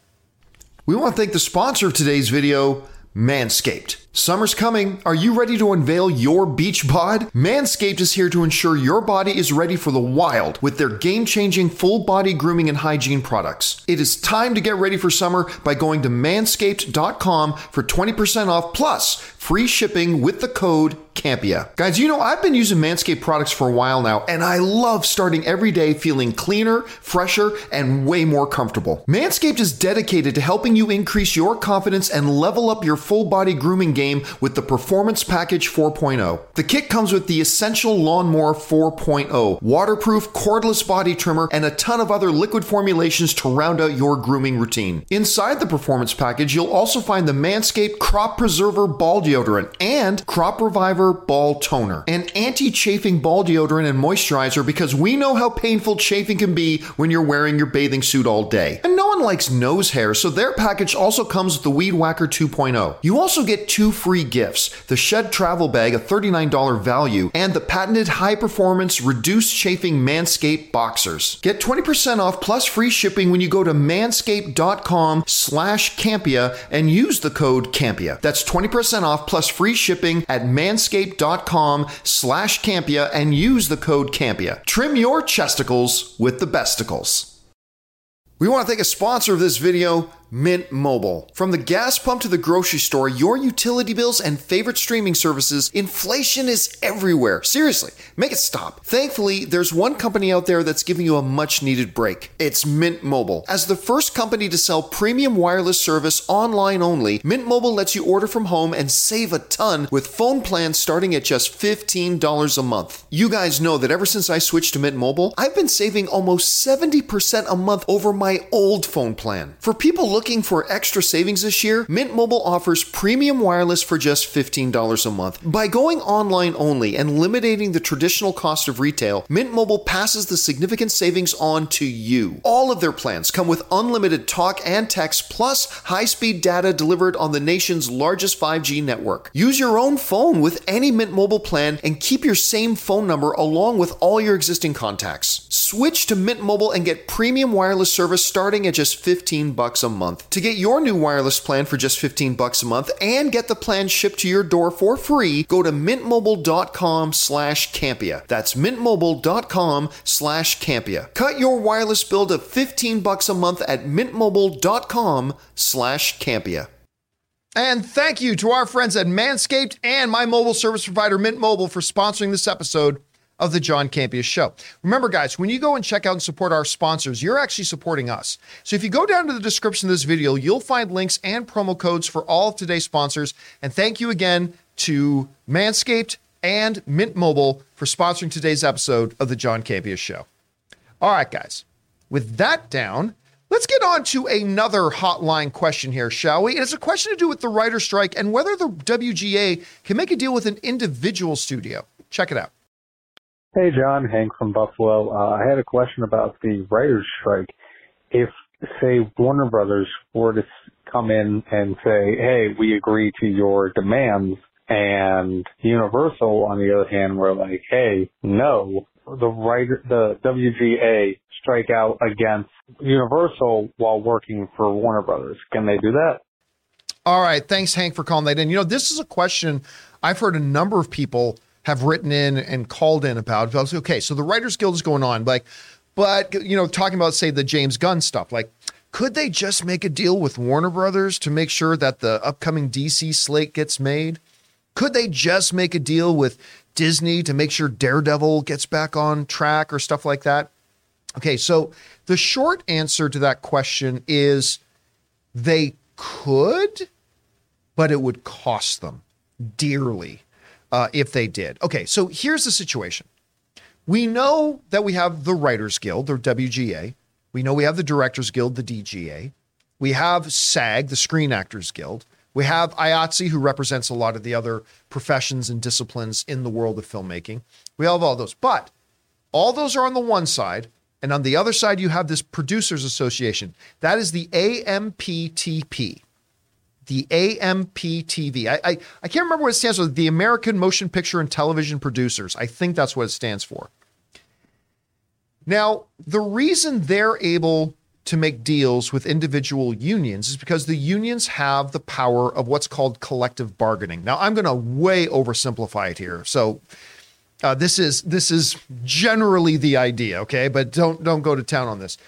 We want to thank the sponsor of today's video, Manscaped. Summer's coming. Are you ready to unveil your beach bod? Manscaped is here to ensure your body is ready for the wild with their game-changing full-body grooming and hygiene products. It is time to get ready for summer by going to manscaped.com for 20% off plus free shipping with the code Campia. Guys, you know, I've been using Manscaped products for a while now, and I love starting every day feeling cleaner, fresher, and way more comfortable. Manscaped is dedicated to helping you increase your confidence and level up your full body grooming game with the Performance Package 4.0. The kit comes with the Essential Lawnmower 4.0, waterproof cordless body trimmer, and a ton of other liquid formulations to round out your grooming routine. Inside the Performance Package, you'll also find the Manscaped Crop Preserver Ball Deodorant and Crop Reviver Ball Toner, an anti-chafing ball deodorant and moisturizer, because we know how painful chafing can be when you're wearing your bathing suit all day. And no one likes nose hair, so their package also comes with the Weed Whacker 2.0. You also get two free gifts, the Shed Travel Bag, a $39 value, and the patented high-performance, reduced-chafing Manscaped Boxers. Get 20% off plus free shipping when you go to manscaped.com/Campia and use the code Campia. That's 20% off plus free shipping at manscaped.com/Campia and use the code Campia. Trim your chesticles with the besticles. We want to thank a sponsor of this video, Mint Mobile. From the gas pump to the grocery store, your utility bills and favorite streaming services, inflation is everywhere. Seriously, make it stop. Thankfully, there's one company out there that's giving you a much needed break. It's Mint Mobile. As the first company to sell premium wireless service online only, Mint Mobile lets you order from home and save a ton with phone plans starting at just $15 a month. You guys know that ever since I switched to Mint Mobile, I've been saving almost 70% a month over my old phone plan. For people looking for extra savings this year, Mint Mobile offers premium wireless for just $15 a month. By going online only and eliminating the traditional cost of retail, Mint Mobile passes the significant savings on to you. All of their plans come with unlimited talk and text, plus high-speed data delivered on the nation's largest 5G network. Use your own phone with any Mint Mobile plan and keep your same phone number along with all your existing contacts. Switch to Mint Mobile and get premium wireless service starting at just $15 a month. To get your new wireless plan for just $15 a month and get the plan shipped to your door for free, go to mintmobile.com/Campia. That's mintmobile.com/Campia. Cut your wireless bill to $15 a month at mintmobile.com/Campia. And thank you to our friends at Manscaped and my mobile service provider, Mint Mobile, for sponsoring this episode of the John Campia Show. Remember, guys, when you go and check out and support our sponsors, you're actually supporting us. So if you go down to the description of this video, you'll find links and promo codes for all of today's sponsors. And thank you again to Manscaped and Mint Mobile for sponsoring today's episode of the John Campia Show. All right, guys, with that down, let's get on to another hotline question here, shall we? And it's a question to do with the writer's strike and whether the WGA can make a deal with an individual studio. Check it out. Hey, John, Hank from Buffalo. I had a question about the writers' strike. If, say, Warner Brothers were to come in and say, hey, we agree to your demands, and Universal, on the other hand, were like, hey, no, the WGA strike out against Universal while working for Warner Brothers. Can they do that? All right. Thanks, Hank, for calling that in. You know, this is a question I've heard a number of people have written in and called in about. Okay, so the Writers Guild is going on, like, but, you know, talking about, say, the James Gunn stuff, like, could they just make a deal with Warner Brothers to make sure that the upcoming DC slate gets made? Could they just make a deal with Disney to make sure Daredevil gets back on track or stuff like that? Okay, so the short answer to that question is they could, but it would cost them dearly if they did. Okay, so here's the situation. We know that we have the Writers Guild, or WGA. We know we have the Directors Guild, the DGA. We have SAG, the Screen Actors Guild. We have IATSE, who represents a lot of the other professions and disciplines in the world of filmmaking. We have all those. But all those are on the one side. And on the other side, you have this Producers Association. That is the AMPTP. The AMPTV. I can't remember what it stands for. The American Motion Picture and Television Producers. I think that's what it stands for. Now, the reason they're able to make deals with individual unions is because the unions have the power of what's called collective bargaining. Now, I'm going to way oversimplify it here. So this is generally the idea, okay? But don't go to town on this.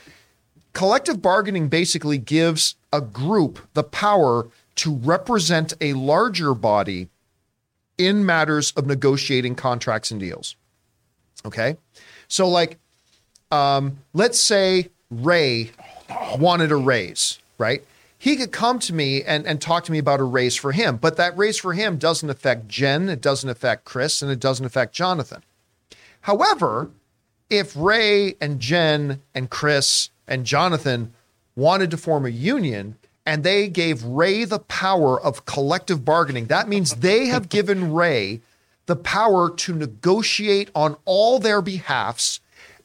Collective bargaining basically gives a group the power to represent a larger body in matters of negotiating contracts and deals. Okay. So like, let's say Ray wanted a raise, right? He could come to me and talk to me about a raise for him, but that raise for him doesn't affect Jen. It doesn't affect Chris, and it doesn't affect Jonathan. However, if Ray and Jen and Chris and Jonathan wanted to form a union, and they gave Ray the power of collective bargaining, that means they have given Ray the power to negotiate on all their behalfs,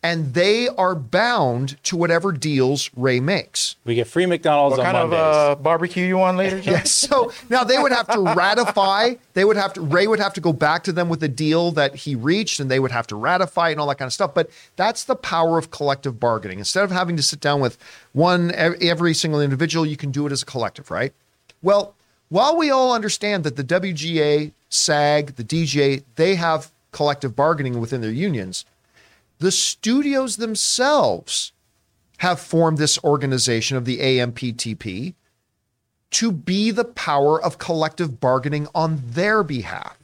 and they are bound to whatever deals Ray makes. We get free McDonald's on Mondays. What kind of barbecue you want later, John? Yes. So now they would have to ratify. Ray would have to go back to them with a deal that he reached, and they would have to ratify and all that kind of stuff. But that's the power of collective bargaining. Instead of having to sit down with every single individual, you can do it as a collective, right? Well, while we all understand that the WGA, SAG, the DGA, they have collective bargaining within their unions, the studios themselves have formed this organization of the AMPTP to be the power of collective bargaining on their behalf.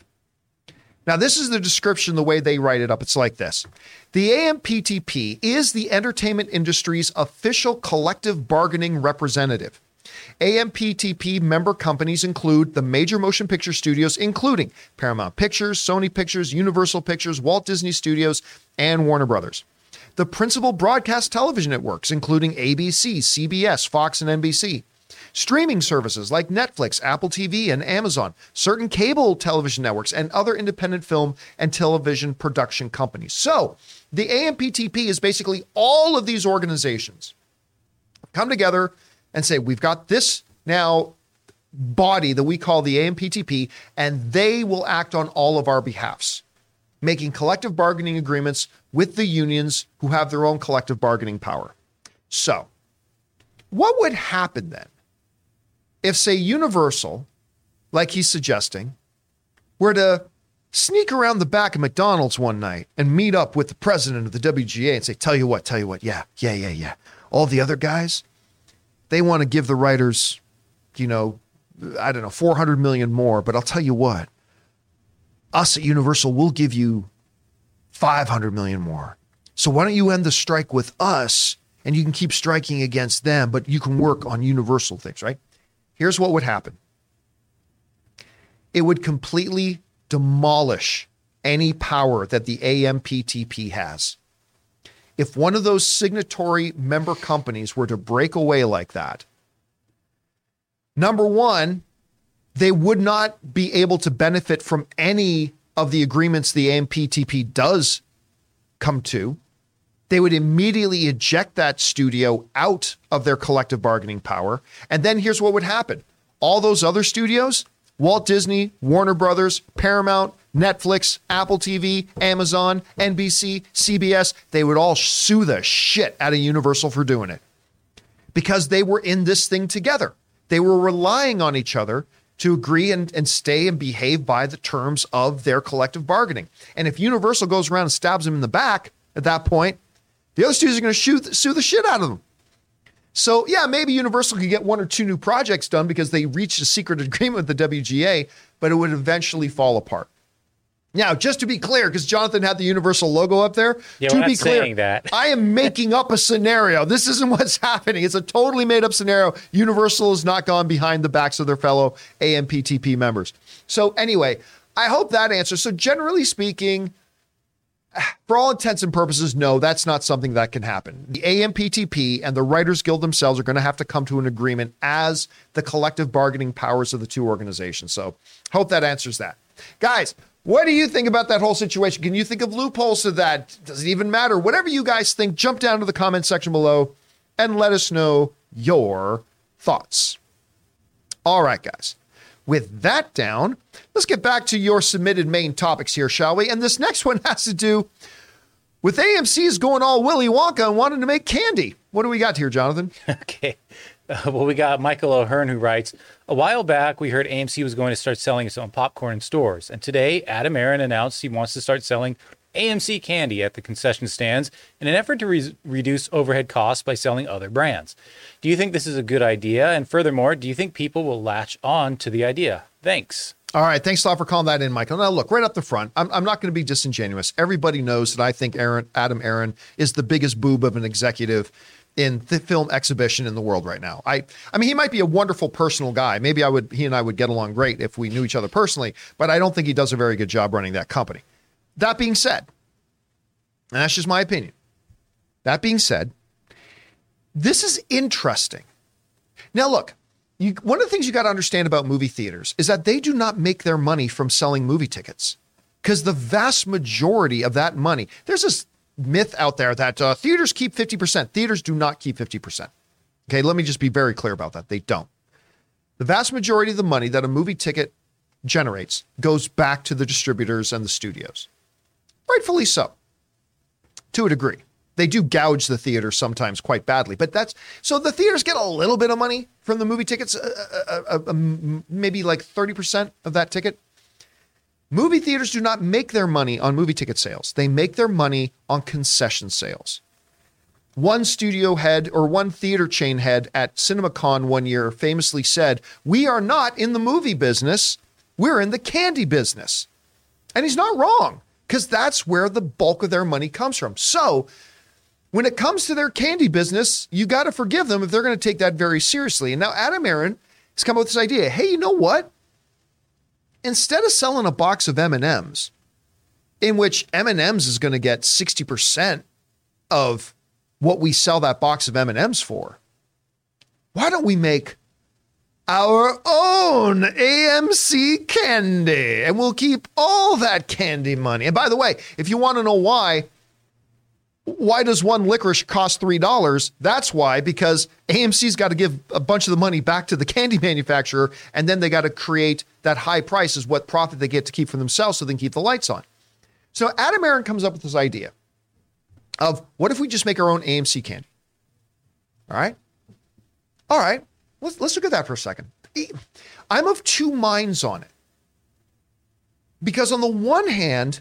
Now, this is the description, the way they write it up. It's like this. The AMPTP is the entertainment industry's official collective bargaining representative. AMPTP member companies include the major motion picture studios, including Paramount Pictures, Sony Pictures, Universal Pictures, Walt Disney Studios, and Warner Brothers. The principal broadcast television networks, including ABC, CBS, Fox, and NBC. Streaming services like Netflix, Apple TV, and Amazon. Certain cable television networks and other independent film and television production companies. So the AMPTP is basically all of these organizations come together and say, we've got this now body that we call the AMPTP, and they will act on all of our behalfs, making collective bargaining agreements with the unions who have their own collective bargaining power. So what would happen then if, say, Universal, like he's suggesting, were to sneak around the back of McDonald's one night and meet up with the president of the WGA and say, tell you what, yeah. All the other guys, they want to give the writers, $400 million more. But I'll tell you what, us at Universal will give you $500 million more. So why don't you end the strike with us, and you can keep striking against them, but you can work on Universal things, right? Here's what would happen. It would completely demolish any power that the AMPTP has. If one of those signatory member companies were to break away like that, number one, they would not be able to benefit from any of the agreements the AMPTP does come to. They would immediately eject that studio out of their collective bargaining power. And then here's what would happen. All those other studios, Walt Disney, Warner Brothers, Paramount, Netflix, Apple TV, Amazon, NBC, CBS, they would all sue the shit out of Universal for doing it, because they were in this thing together. They were relying on each other to agree and stay and behave by the terms of their collective bargaining. And if Universal goes around and stabs them in the back at that point, the other studios are going to sue the shit out of them. So yeah, maybe Universal could get one or two new projects done because they reached a secret agreement with the WGA, but it would eventually fall apart. Now, just to be clear, because Jonathan had the Universal logo up there, yeah, to be clear, that. I am making up a scenario. This isn't what's happening. It's a totally made up scenario. Universal has not gone behind the backs of their fellow AMPTP members. So anyway, I hope that answers. So generally speaking, for all intents and purposes, no, that's not something that can happen. The AMPTP and the Writers Guild themselves are going to have to come to an agreement as the collective bargaining powers of the two organizations. So hope that answers that. Guys, what do you think about that whole situation? Can you think of loopholes to that? Does it even matter? Whatever you guys think, jump down to the comment section below and let us know your thoughts. All right, guys. With that down, let's get back to your submitted main topics here, shall we? And this next one has to do with AMC's going all Willy Wonka and wanting to make candy. What do we got here, Jonathan? Okay. Well, we got Michael O'Hearn, who writes, a while back, we heard AMC was going to start selling its own popcorn in stores. And today, Adam Aaron announced he wants to start selling AMC candy at the concession stands in an effort to reduce overhead costs by selling other brands. Do you think this is a good idea? And furthermore, do you think people will latch on to the idea? Thanks. All right. Thanks a lot for calling that in, Michael. Now, look, right up the front, I'm not going to be disingenuous. Everybody knows that I think Adam Aaron is the biggest boob of an executive in the film exhibition in the world right now. I mean, he might be a wonderful personal guy. Maybe he and I would get along great if we knew each other personally, but I don't think he does a very good job running that company. That being said, and that's just my opinion. That being said, this is interesting. Now, look, one of the things you got to understand about movie theaters is that they do not make their money from selling movie tickets, because the vast majority of that money, there's this myth out there that theaters keep 50%. Theaters do not keep 50%. Okay, let me just be very clear about that. They don't. The vast majority of the money that a movie ticket generates goes back to the distributors and the studios. Rightfully so, to a degree. They do gouge the theater sometimes quite badly, but so the theaters get a little bit of money from the movie tickets, maybe like 30% of that ticket. Movie theaters do not make their money on movie ticket sales. They make their money on concession sales. One studio head or one theater chain head at CinemaCon one year famously said, "We are not in the movie business. We're in the candy business." And he's not wrong, because that's where the bulk of their money comes from. So when it comes to their candy business, you got to forgive them if they're going to take that very seriously. And now Adam Aaron has come up with this idea. Hey, you know what? Instead of selling a box of M&M's, in which M&M's is going to get 60% of what we sell that box of M&M's for, why don't we make our own AMC candy? And we'll keep all that candy money. And by the way, if you want to know why does one licorice cost $3? That's why, because AMC's got to give a bunch of the money back to the candy manufacturer, and then they got to create that high price is what profit they get to keep for themselves so they can keep the lights on. So Adam Aaron comes up with this idea of, what if we just make our own AMC candy? All right. Let's look at that for a second. I'm of two minds on it, because on the one hand,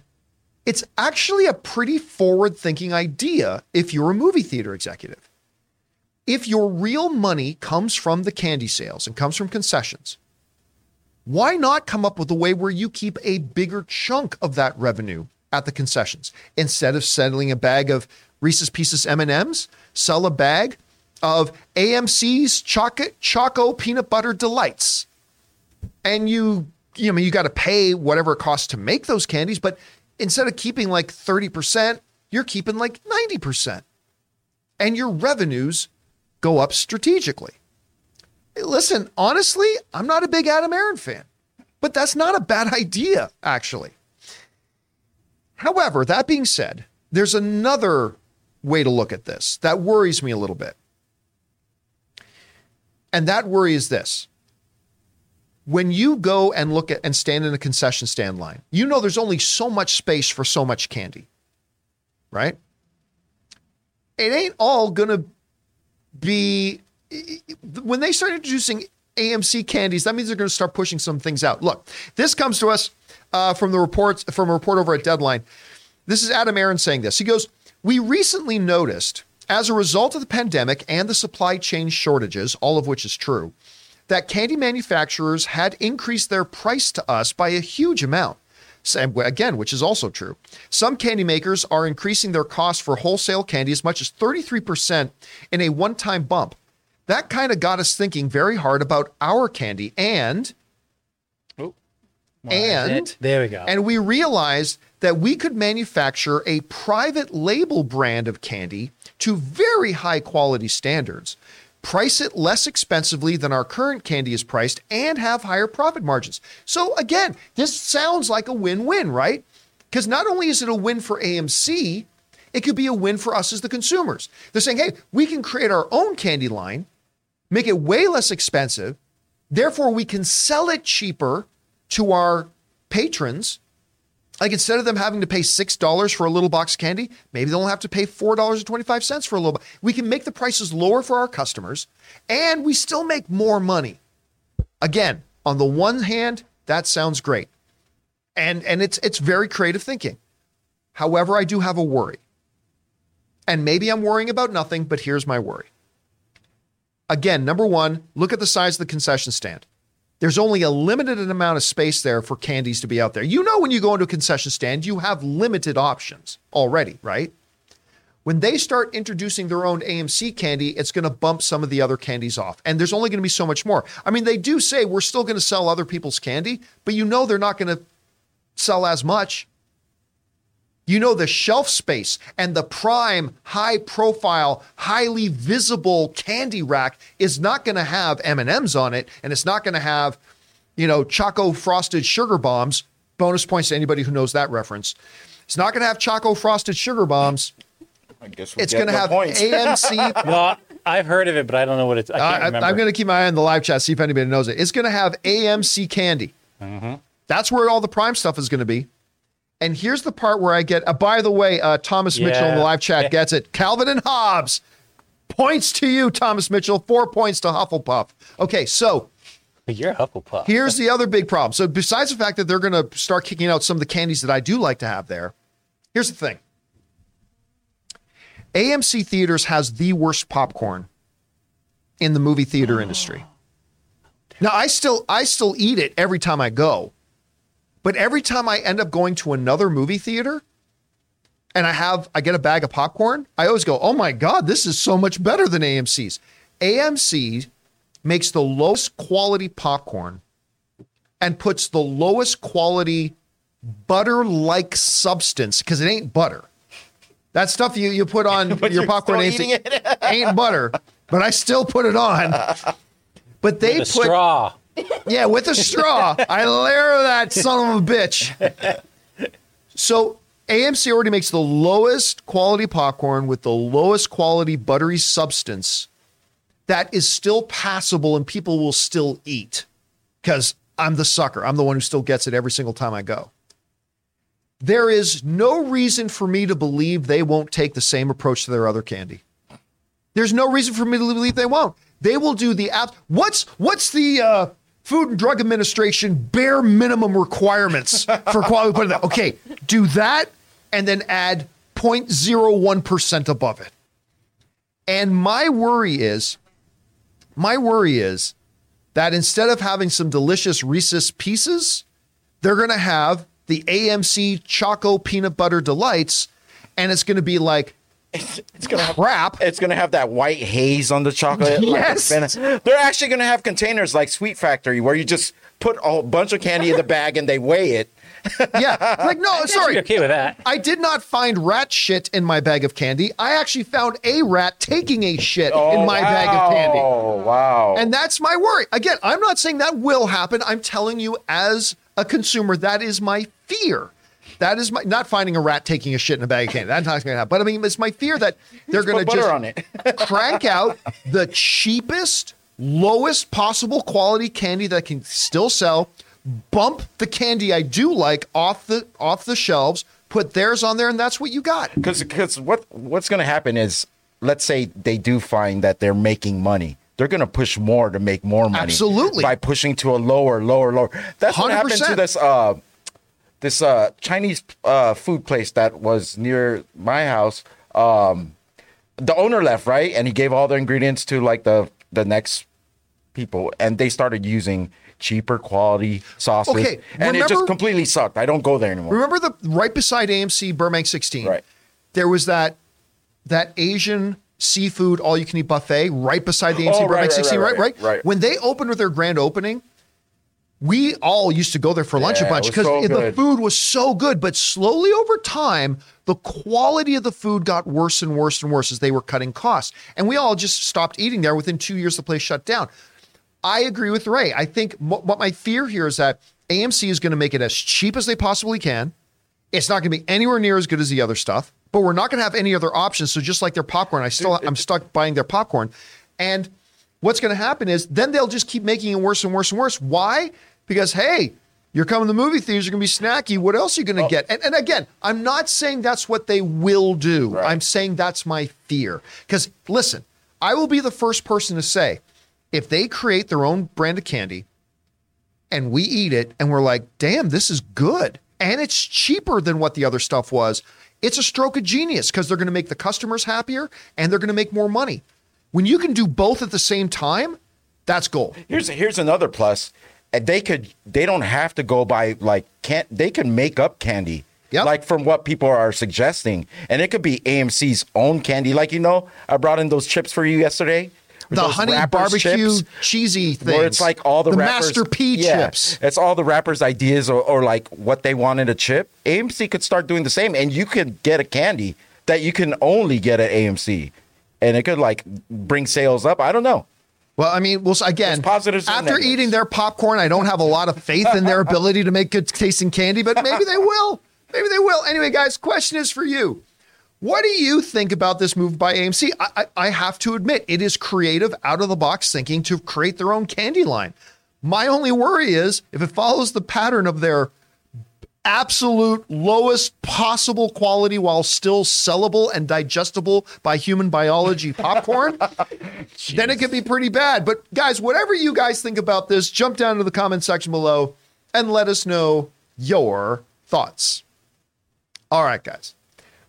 it's actually a pretty forward-thinking idea if you're a movie theater executive. If your real money comes from the candy sales and comes from concessions, why not come up with a way where you keep a bigger chunk of that revenue at the concessions? Instead of selling a bag of Reese's Pieces M&Ms, sell a bag of AMC's Choco Peanut Butter Delights. And you got to pay whatever it costs to make those candies, but instead of keeping like 30%, you're keeping like 90%. And your revenues go up strategically. Listen, honestly, I'm not a big Adam Aaron fan, but that's not a bad idea, actually. However, that being said, there's another way to look at this that worries me a little bit. And that worry is this. When you go and look at and stand in a concession stand line, you know there's only so much space for so much candy, right? It ain't all going to be... When they start introducing AMC candies, that means they're going to start pushing some things out. Look, this comes to us from a report over at Deadline. This is Adam Aaron saying this. He goes, "We recently noticed As a result of the pandemic and the supply chain shortages, all of which is true, that candy manufacturers had increased their price to us by a huge amount. Again, which is also true. Some candy makers are increasing their cost for wholesale candy as much as 33% in a one-time bump. That kind of got us thinking very hard about our candy and... there we go. And we realized that we could manufacture a private label brand of candy to very high quality standards, price it less expensively than our current candy is priced, and have higher profit margins. So again, this sounds like a win-win, right? Because not only is it a win for AMC, it could be a win for us as the consumers. They're saying, hey, we can create our own candy line, make it way less expensive, therefore we can sell it cheaper to our patrons. Like, instead of them having to pay $6 for a little box of candy, maybe they'll have to pay $4.25 for a little box. We can make the prices lower for our customers, and we still make more money. Again, on the one hand, that sounds great. And it's very creative thinking. However, I do have a worry. And maybe I'm worrying about nothing, but here's my worry. Again, number one, look at the size of the concession stand. There's only a limited amount of space there for candies to be out there. You know, when you go into a concession stand, you have limited options already, right? When they start introducing their own AMC candy, it's going to bump some of the other candies off. And there's only going to be so much more. I mean, they do say we're still going to sell other people's candy, but you know they're not going to sell as much. You know, the shelf space and the prime, high-profile, highly visible candy rack is not going to have M&M's on it, and it's not going to have, you know, Choco Frosted Sugar Bombs. Bonus points to anybody who knows that reference. It's not going to have Choco Frosted Sugar Bombs. I guess we'll it's going to have points. AMC. No, I've heard of it, but I don't know what it's. I can't remember. I'm going to keep my eye on the live chat, see if anybody knows it. It's going to have AMC candy. Mm-hmm. That's where all the prime stuff is going to be. And here's the part where I get, by the way, Thomas Mitchell in the live chat gets it. Calvin and Hobbes, points to you, Thomas Mitchell, 4 points to Hufflepuff. Okay, so. You're Hufflepuff. Here's the other big problem. So besides the fact that they're going to start kicking out some of the candies that I do like to have there, here's the thing. AMC Theatres has the worst popcorn in the movie theater industry. Now, I still eat it every time I go. But every time I end up going to another movie theater and I get a bag of popcorn, I always go, oh my God, this is so much better than AMC's. AMC makes the lowest quality popcorn and puts the lowest quality butter-like substance, because it ain't butter. That stuff you put on your popcorn ain't butter, but I still put it on. But they put... straw. Yeah, with a straw. I layer that son of a bitch. So AMC already makes the lowest quality popcorn with the lowest quality buttery substance that is still passable and people will still eat, because I'm the sucker. I'm the one who still gets it every single time I go. There is no reason for me to believe they won't take the same approach to their other candy. There's no reason for me to believe they won't. They will do the app. What's the... Food and Drug Administration bare minimum requirements for quality. Okay, do that and then add 0.01% above it. And my worry is that instead of having some delicious Reese's Pieces, they're going to have the AMC Choco Peanut Butter Delights, and it's going to be like, it's gonna have crap. It's gonna have that white haze on the chocolate. Yes, like they're actually gonna have containers like Sweet Factory, where you just put a bunch of candy in the bag and they weigh it. Yeah, like no, sorry, okay with that. I did not find rat shit in my bag of candy. I actually found a rat taking a shit in my bag of candy. Oh wow! And that's my worry. Again, I'm not saying that will happen. I'm telling you, as a consumer, that is my fear. That is my, not finding a rat taking a shit in a bag of candy. That's not going to happen. But I mean, it's my fear that they're going to just crank out the cheapest, lowest possible quality candy that can still sell, bump the candy I do like off the shelves, put theirs on there, and that's what you got. Because what's going to happen is, let's say they do find that they're making money. They're going to push more to make more money. Absolutely. By pushing to a lower. That's 100%. What happened to this... This Chinese food place that was near my house, the owner left, right? And he gave all the ingredients to like the next people, and they started using cheaper quality sauces. Okay, and remember, it just completely sucked. I don't go there anymore. Remember the right beside AMC Burbank 16? Right. There was that Asian seafood all-you-can-eat buffet right beside the AMC Burbank 16, right? When they opened with their grand opening, we all used to go there for lunch a bunch because the food was so good. But slowly over time, the quality of the food got worse and worse and worse as they were cutting costs. And we all just stopped eating there. Within 2 years, the place shut down. I agree with Ray. I think what my fear here is that AMC is going to make it as cheap as they possibly can. It's not going to be anywhere near as good as the other stuff, but we're not going to have any other options. So just like their popcorn, I'm stuck buying their popcorn. And what's going to happen is then they'll just keep making it worse and worse and worse. Why? Because, hey, you're coming to the movie theaters, you're going to be snacky. What else are you going to get? And again, I'm not saying that's what they will do. Right. I'm saying that's my fear. Because listen, I will be the first person to say, if they create their own brand of candy and we eat it and we're like, damn, this is good. And it's cheaper than what the other stuff was. It's a stroke of genius because they're going to make the customers happier and they're going to make more money. When you can do both at the same time, that's gold. Here's another plus. They don't have to go by they can make up candy. Yep. Like from what people are suggesting. And it could be AMC's own candy. Like, I brought in those chips for you yesterday. The honey barbecue chips, cheesy things. Where it's like all the rappers. The Master P chips. It's all the rappers' ideas or like what they wanted a chip. AMC could start doing the same, and you could get a candy that you can only get at AMC. And it could like bring sales up. I don't know. Well, I mean, again, after eating their popcorn, I don't have a lot of faith in their ability to make good tasting candy, but maybe they will. Maybe they will. Anyway, guys, question is for you. What do you think about this move by AMC? I have to admit, it is creative, out-of-the-box thinking to create their own candy line. My only worry is if it follows the pattern of their absolute lowest possible quality while still sellable and digestible by human biology popcorn, then it could be pretty bad. But guys, whatever you guys think about this, jump down to the comment section below and let us know your thoughts. All right, guys.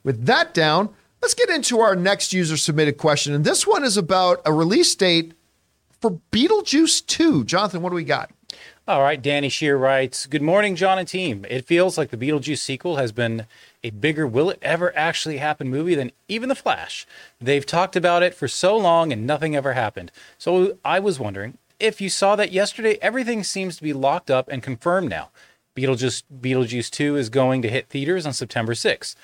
With that down, let's get into our next user-submitted question. And this one is about a release date for Beetlejuice 2. Jonathan, what do we got? All right, Danny Shear writes, "Good morning, John and team. It feels like the Beetlejuice sequel has been a bigger will-it-ever-actually-happen movie than even The Flash. They've talked about it for so long and nothing ever happened. So I was wondering if you saw that yesterday. Everything seems to be locked up and confirmed now. Beetlejuice 2 is going to hit theaters on September 6th.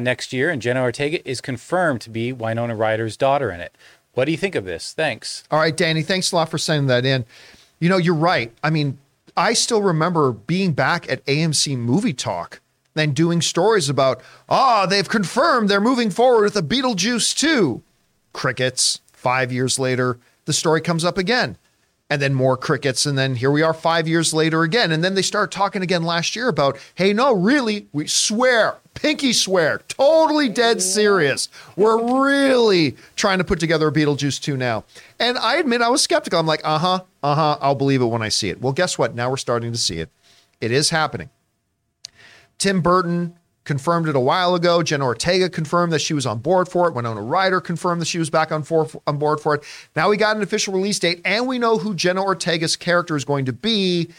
Next year, and Jenna Ortega is confirmed to be Winona Ryder's daughter in it. What do you think of this? Thanks." All right, Danny, thanks a lot for sending that in. You know, you're right. I mean, I still remember being back at AMC Movie Talk and doing stories about, they've confirmed they're moving forward with a Beetlejuice 2. Crickets. 5 years later, the story comes up again. And then more crickets. And then here we are 5 years later again. And then they start talking again last year about, hey, no, really, we swear, pinky swear, totally dead serious. We're really trying to put together a Beetlejuice 2 now. And I admit I was skeptical. I'm like, I'll believe it when I see it. Well, guess what? Now we're starting to see it. It is happening. Tim Burton confirmed it a while ago. Jenna Ortega confirmed that she was on board for it. Winona Ryder confirmed that she was back on board for it. Now we got an official release date, and we know who Jenna Ortega's character is going to be,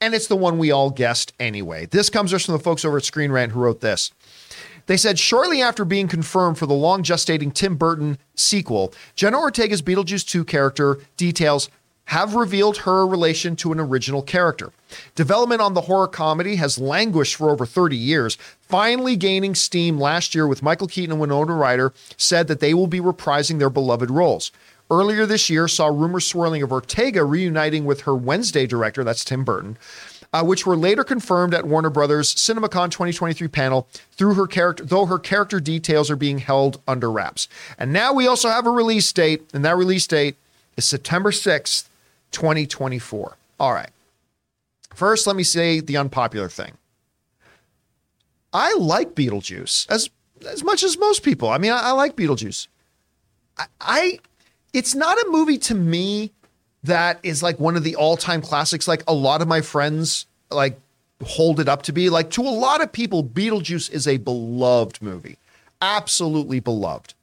and it's the one we all guessed anyway. This comes from the folks over at Screen Rant who wrote this. They said, "Shortly after being confirmed for the long gestating Tim Burton sequel, Jenna Ortega's Beetlejuice 2 character details have revealed her relation to an original character. Development on the horror comedy has languished for over 30 years, finally gaining steam last year with Michael Keaton and Winona Ryder said that they will be reprising their beloved roles. Earlier this year saw rumors swirling of Ortega reuniting with her Wednesday director," that's Tim Burton, "which were later confirmed at Warner Brothers' CinemaCon 2023 panel, though her character details are being held under wraps. And now we also have a release date, and that release date is September 6th, 2024. All right. First, let me say the unpopular thing. I like Beetlejuice as much as most people. I mean, I like Beetlejuice. It's not a movie to me that is like one of the all-time classics. Like a lot of my friends like hold it up to be. Like to a lot of people, Beetlejuice is a beloved movie. Absolutely beloved.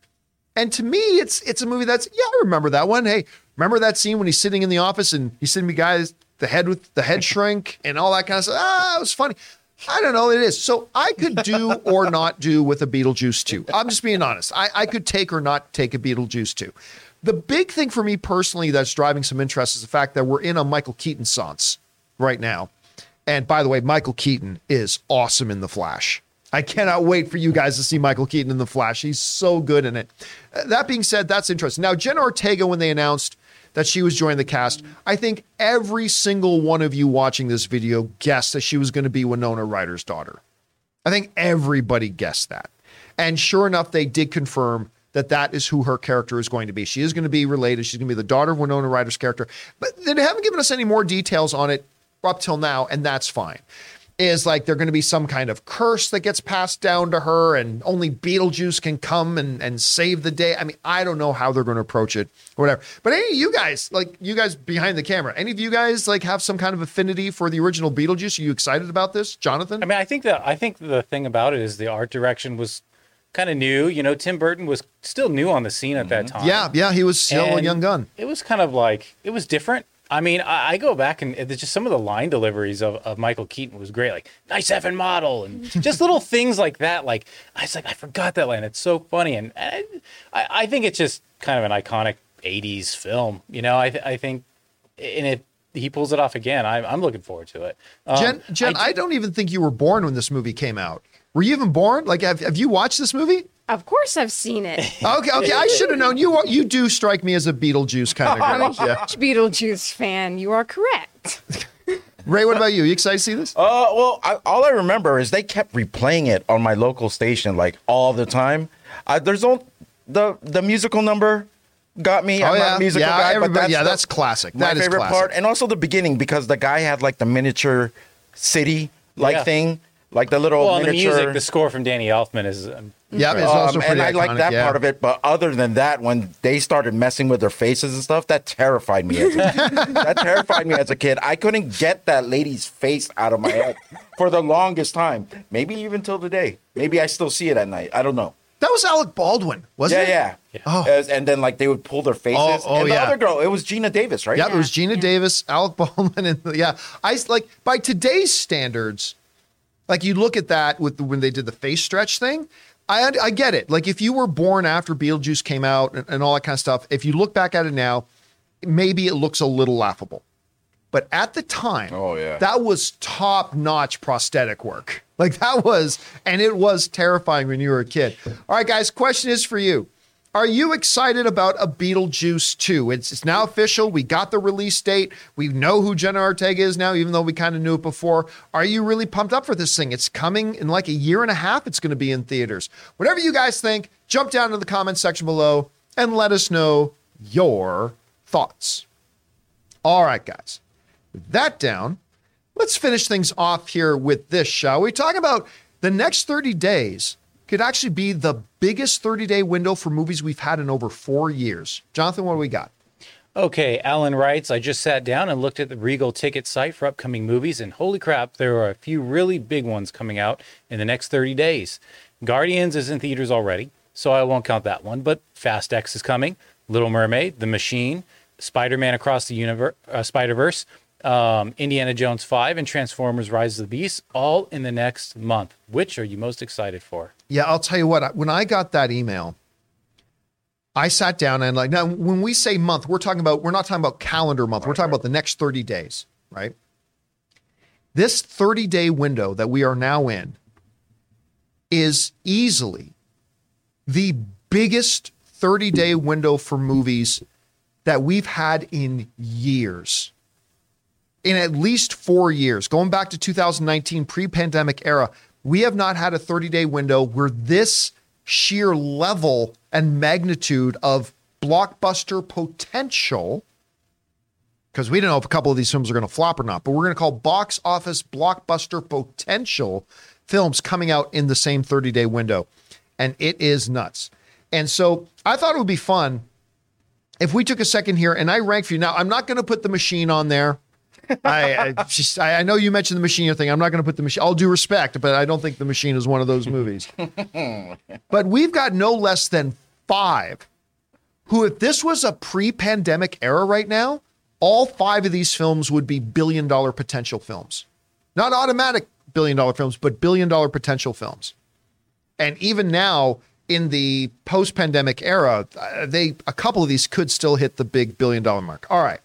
And to me, it's a movie that's, yeah, I remember that one. Hey, remember that scene when he's sitting in the office and he's sitting with guys, the head with the head shrink and all that kind of stuff. Ah, it was funny. I don't know what it is. So I could do or not do with a Beetlejuice 2. I'm just being honest. I could take or not take a Beetlejuice 2. The big thing for me personally that's driving some interest is the fact that we're in a Michael Keaton seance right now. And by the way, Michael Keaton is awesome in The Flash. I cannot wait for you guys to see Michael Keaton in The Flash. He's so good in it. That being said, that's interesting. Now, Jenna Ortega, when they announced that she was joining the cast, I think every single one of you watching this video guessed that she was going to be Winona Ryder's daughter. I think everybody guessed that. And sure enough, they did confirm that that is who her character is going to be. She is going to be related. She's going to be the daughter of Winona Ryder's character. But they haven't given us any more details on it up till now, and that's fine. Is like they're going to be some kind of curse that gets passed down to her and only Beetlejuice can come and save the day. I mean, I don't know how they're going to approach it or whatever. But any of you guys, like you guys behind the camera, any of you guys like have some kind of affinity for the original Beetlejuice? Are you excited about this, Jonathan? I mean, I think the thing about it is the art direction was kind of new. You know, Tim Burton was still new on the scene at that time. Yeah, he was still a young gun. It was kind of like, it was different. I mean, I go back and just some of the line deliveries of Michael Keaton was great. Like, nice effing model. And just little things like that. Like, I was like, I forgot that line. It's so funny. And I think it's just kind of an iconic 80s film. You know, I think, and he pulls it off again. I'm looking forward to it. Jen, I don't even think you were born when this movie came out. Were you even born? Like, have you watched this movie? Of course I've seen it. Okay. I should have known. You do strike me as a Beetlejuice kind of girl. I'm a huge Beetlejuice fan. You are correct. Ray, what about you? Are you excited to see this? All I remember is they kept replaying it on my local station, like, all the time. The musical number got me. I'm not a musical guy, but that's classic. That is my favorite part. And also the beginning, because the guy had, like, the miniature city-like thing. Like the little miniature. The music, the score from Danny Elfman is... it's also pretty iconic, I like that part of it, but other than that, when they started messing with their faces and stuff, that terrified me as a kid. I couldn't get that lady's face out of my head for the longest time. Maybe even till today. Maybe I still see it at night. I don't know. That was Alec Baldwin, wasn't it? Yeah. Oh. And then, like, they would pull their faces. And the other girl, it was Gina Davis, right? Yeah, it was Gina Davis, Alec Baldwin, and I like, by today's standards... Like, you look at that when they did the face stretch thing, I get it. Like, if you were born after Beetlejuice came out and all that kind of stuff, if you look back at it now, maybe it looks a little laughable. But at the time, that was top-notch prosthetic work. Like, it was terrifying when you were a kid. All right, guys, question is for you. Are you excited about a Beetlejuice 2? It's now official. We got the release date. We know who Jenna Ortega is now, even though we kind of knew it before. Are you really pumped up for this thing? It's coming in like a year and a half. It's going to be in theaters. Whatever you guys think, jump down to the comments section below and let us know your thoughts. All right, guys. With that down, let's finish things off here with this, shall we? Talk about the next 30 days. Could actually be the biggest 30-day window for movies we've had in over 4 years. Jonathan, what do we got? Okay, Alan writes, I just sat down and looked at the Regal ticket site for upcoming movies, and holy crap, there are a few really big ones coming out in the next 30 days. Guardians is in theaters already, so I won't count that one, but Fast X is coming, Little Mermaid, The Machine, Spider-Man Across the Spider-Verse, Indiana Jones 5 and Transformers: Rise of the Beasts, all in the next month. Which are you most excited for? Yeah, I'll tell you what. When I got that email, I sat down and now when we say month, we're not talking about calendar month. We're talking about the next 30 days, right? This 30-day window that we are now in is easily the biggest 30-day window for movies that we've had in years. In at least 4 years, going back to 2019, pre-pandemic era, we have not had a 30-day window where this sheer level and magnitude of blockbuster potential, because we don't know if a couple of these films are going to flop or not, but we're going to call box office blockbuster potential films coming out in the same 30-day window. And it is nuts. And so I thought it would be fun if we took a second here and I ranked for you. Now, I'm not going to put The Machine on there. I know you mentioned The Machine thing. I'm not going to put The Machine. All due respect, but I don't think The Machine is one of those movies. But we've got no less than 5 who, if this was a pre-pandemic era right now, all 5 of these films would be billion-dollar potential films. Not automatic billion-dollar films, but billion-dollar potential films. And even now, in the post-pandemic era, a couple of these could still hit the big billion-dollar mark. All right.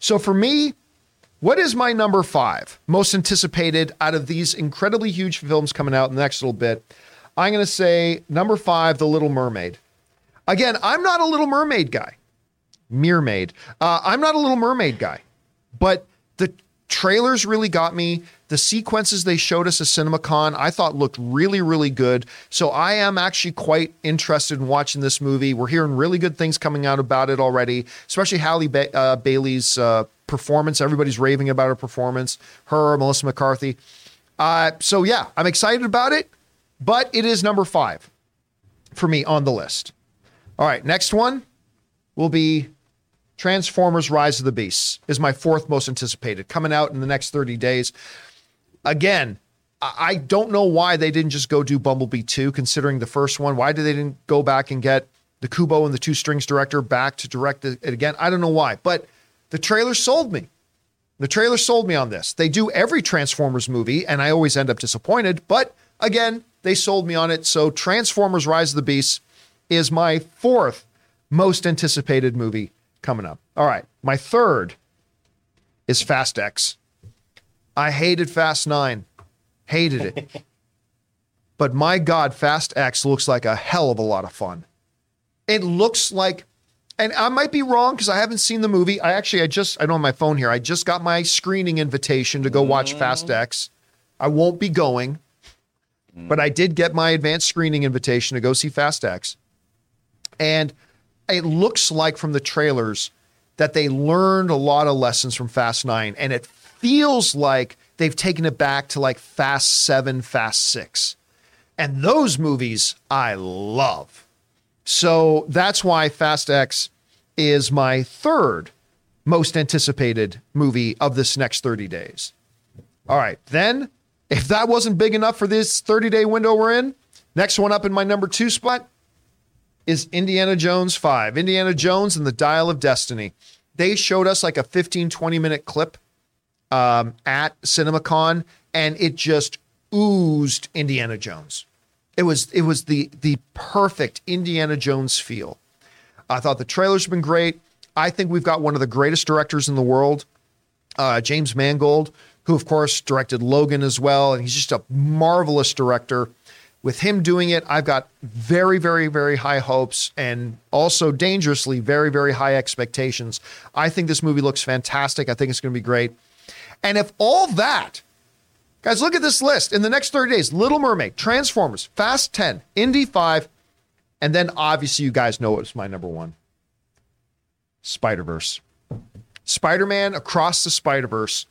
So for me, what is my number 5 most anticipated out of these incredibly huge films coming out in the next little bit? I'm going to say number 5, The Little Mermaid. Again, I'm not a Little Mermaid guy. Mermaid. I'm not a Little Mermaid guy, but the trailers really got me. The sequences they showed us at CinemaCon, I thought looked really, really good. So I am actually quite interested in watching this movie. We're hearing really good things coming out about it already, especially Halle Bailey's performance. Everybody's raving about her performance, her, Melissa McCarthy. So yeah, I'm excited about it, but it is number 5 for me on the list. All right, next one will be Transformers: Rise of the Beasts is my 4th most anticipated, coming out in the next 30 days. Again, I don't know why they didn't just go do Bumblebee 2, considering the first one. Why did they didn't go back and get the Kubo and the Two Strings director back to direct it again? I don't know why, but the trailer sold me. The trailer sold me on this. They do every Transformers movie, and I always end up disappointed, but again, they sold me on it. So Transformers: Rise of the Beasts is my 4th most anticipated movie coming up. All right, my 3rd is Fast X. I hated Fast 9. Hated it. But my God, Fast X looks like a hell of a lot of fun. It looks like, and I might be wrong because I haven't seen the movie. I don't have my phone here. I just got my screening invitation to go watch Fast X. I won't be going, but I did get my advanced screening invitation to go see Fast X. And it looks like from the trailers that they learned a lot of lessons from Fast 9, and it feels like they've taken it back to like Fast 7, Fast 6. And those movies I love. So that's why Fast X is my 3rd most anticipated movie of this next 30 days. All right. Then if that wasn't big enough for this 30-day window we're in, next one up in my number 2 spot is Indiana Jones 5. Indiana Jones and the Dial of Destiny. They showed us like a 15, 20-minute clip at CinemaCon, and it just oozed Indiana Jones. It was the perfect Indiana Jones feel. I thought the trailer's been great. I think we've got one of the greatest directors in the world, James Mangold, who of course directed Logan as well, and he's just a marvelous director. With him doing it, I've got very, very, very high hopes and also dangerously very, very high expectations. I think this movie looks fantastic. I think it's going to be great. And if all that, guys, look at this list. In the next 30 days, Little Mermaid, Transformers, Fast 10, Indy 5, and then obviously you guys know it's my number 1. Spider-Verse. Spider-Man: Across the Spider-Verse,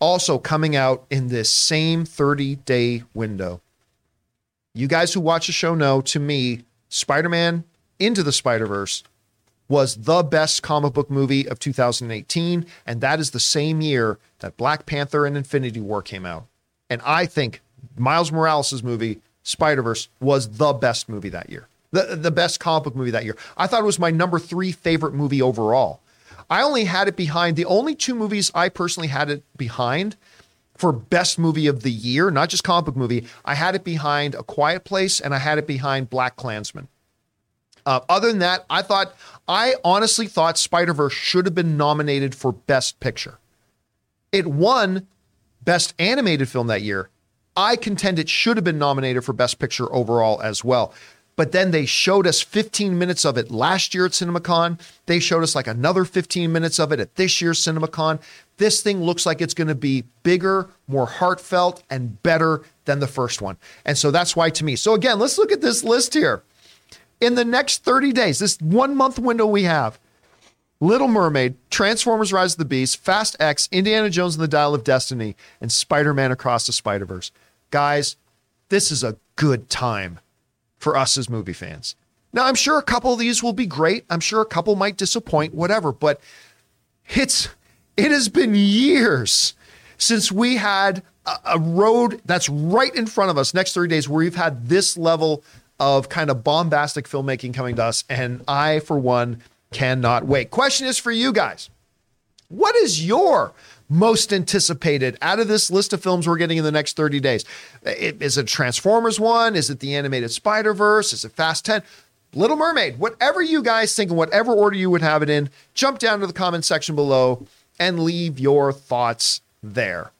also coming out in this same 30-day window. You guys who watch the show know, to me, Spider-Man: Into the Spider-Verse was the best comic book movie of 2018, and that is the same year that Black Panther and Infinity War came out. And I think Miles Morales' movie, Spider-Verse, was the best movie that year, the best comic book movie that year. I thought it was my number 3 favorite movie overall. I only had it behind, the only 2 movies I personally had it behind for best movie of the year, not just comic book movie, I had it behind A Quiet Place and I had it behind BlacKkKlansman. Other than that, I honestly thought Spider-Verse should have been nominated for Best Picture. It won Best Animated Film that year. I contend it should have been nominated for Best Picture overall as well. But then they showed us 15 minutes of it last year at CinemaCon. They showed us like another 15 minutes of it at this year's CinemaCon. This thing looks like it's going to be bigger, more heartfelt, and better than the first one. And so that's why to me. So again, let's look at this list here. In the next 30 days, this 1-month window we have, Little Mermaid, Transformers: Rise of the Beasts, Fast X, Indiana Jones and the Dial of Destiny, and Spider-Man: Across the Spider-Verse. Guys, this is a good time for us as movie fans. Now, I'm sure a couple of these will be great. I'm sure a couple might disappoint, whatever, but it has been years since we had a road that's right in front of us, next 30 days, where we've had this level of kind of bombastic filmmaking coming to us. And I, for one, cannot wait. Question is for you guys. What is your most anticipated out of this list of films we're getting in the next 30 days? Is it Transformers 1? Is it the animated Spider-Verse? Is it Fast X? Little Mermaid? Whatever you guys think, in whatever order you would have it in, jump down to the comment section below and leave your thoughts there.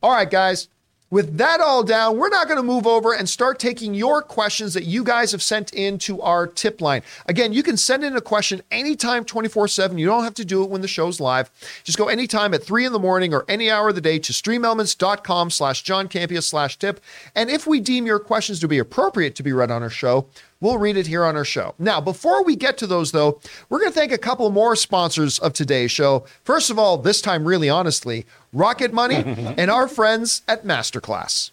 All right, guys. With that all down, we're not going to move over and start taking your questions that you guys have sent in to our tip line. Again, you can send in a question anytime, 24/7. You don't have to do it when the show's live. Just go anytime at 3 a.m. or any hour of the day to streamelements.com/JohnCampia/tip. And if we deem your questions to be appropriate to be read on our show, we'll read it here on our show. Now, before we get to those, though, we're going to thank a couple more sponsors of today's show. First of all, this time, really honestly, Rocket Money and our friends at MasterClass.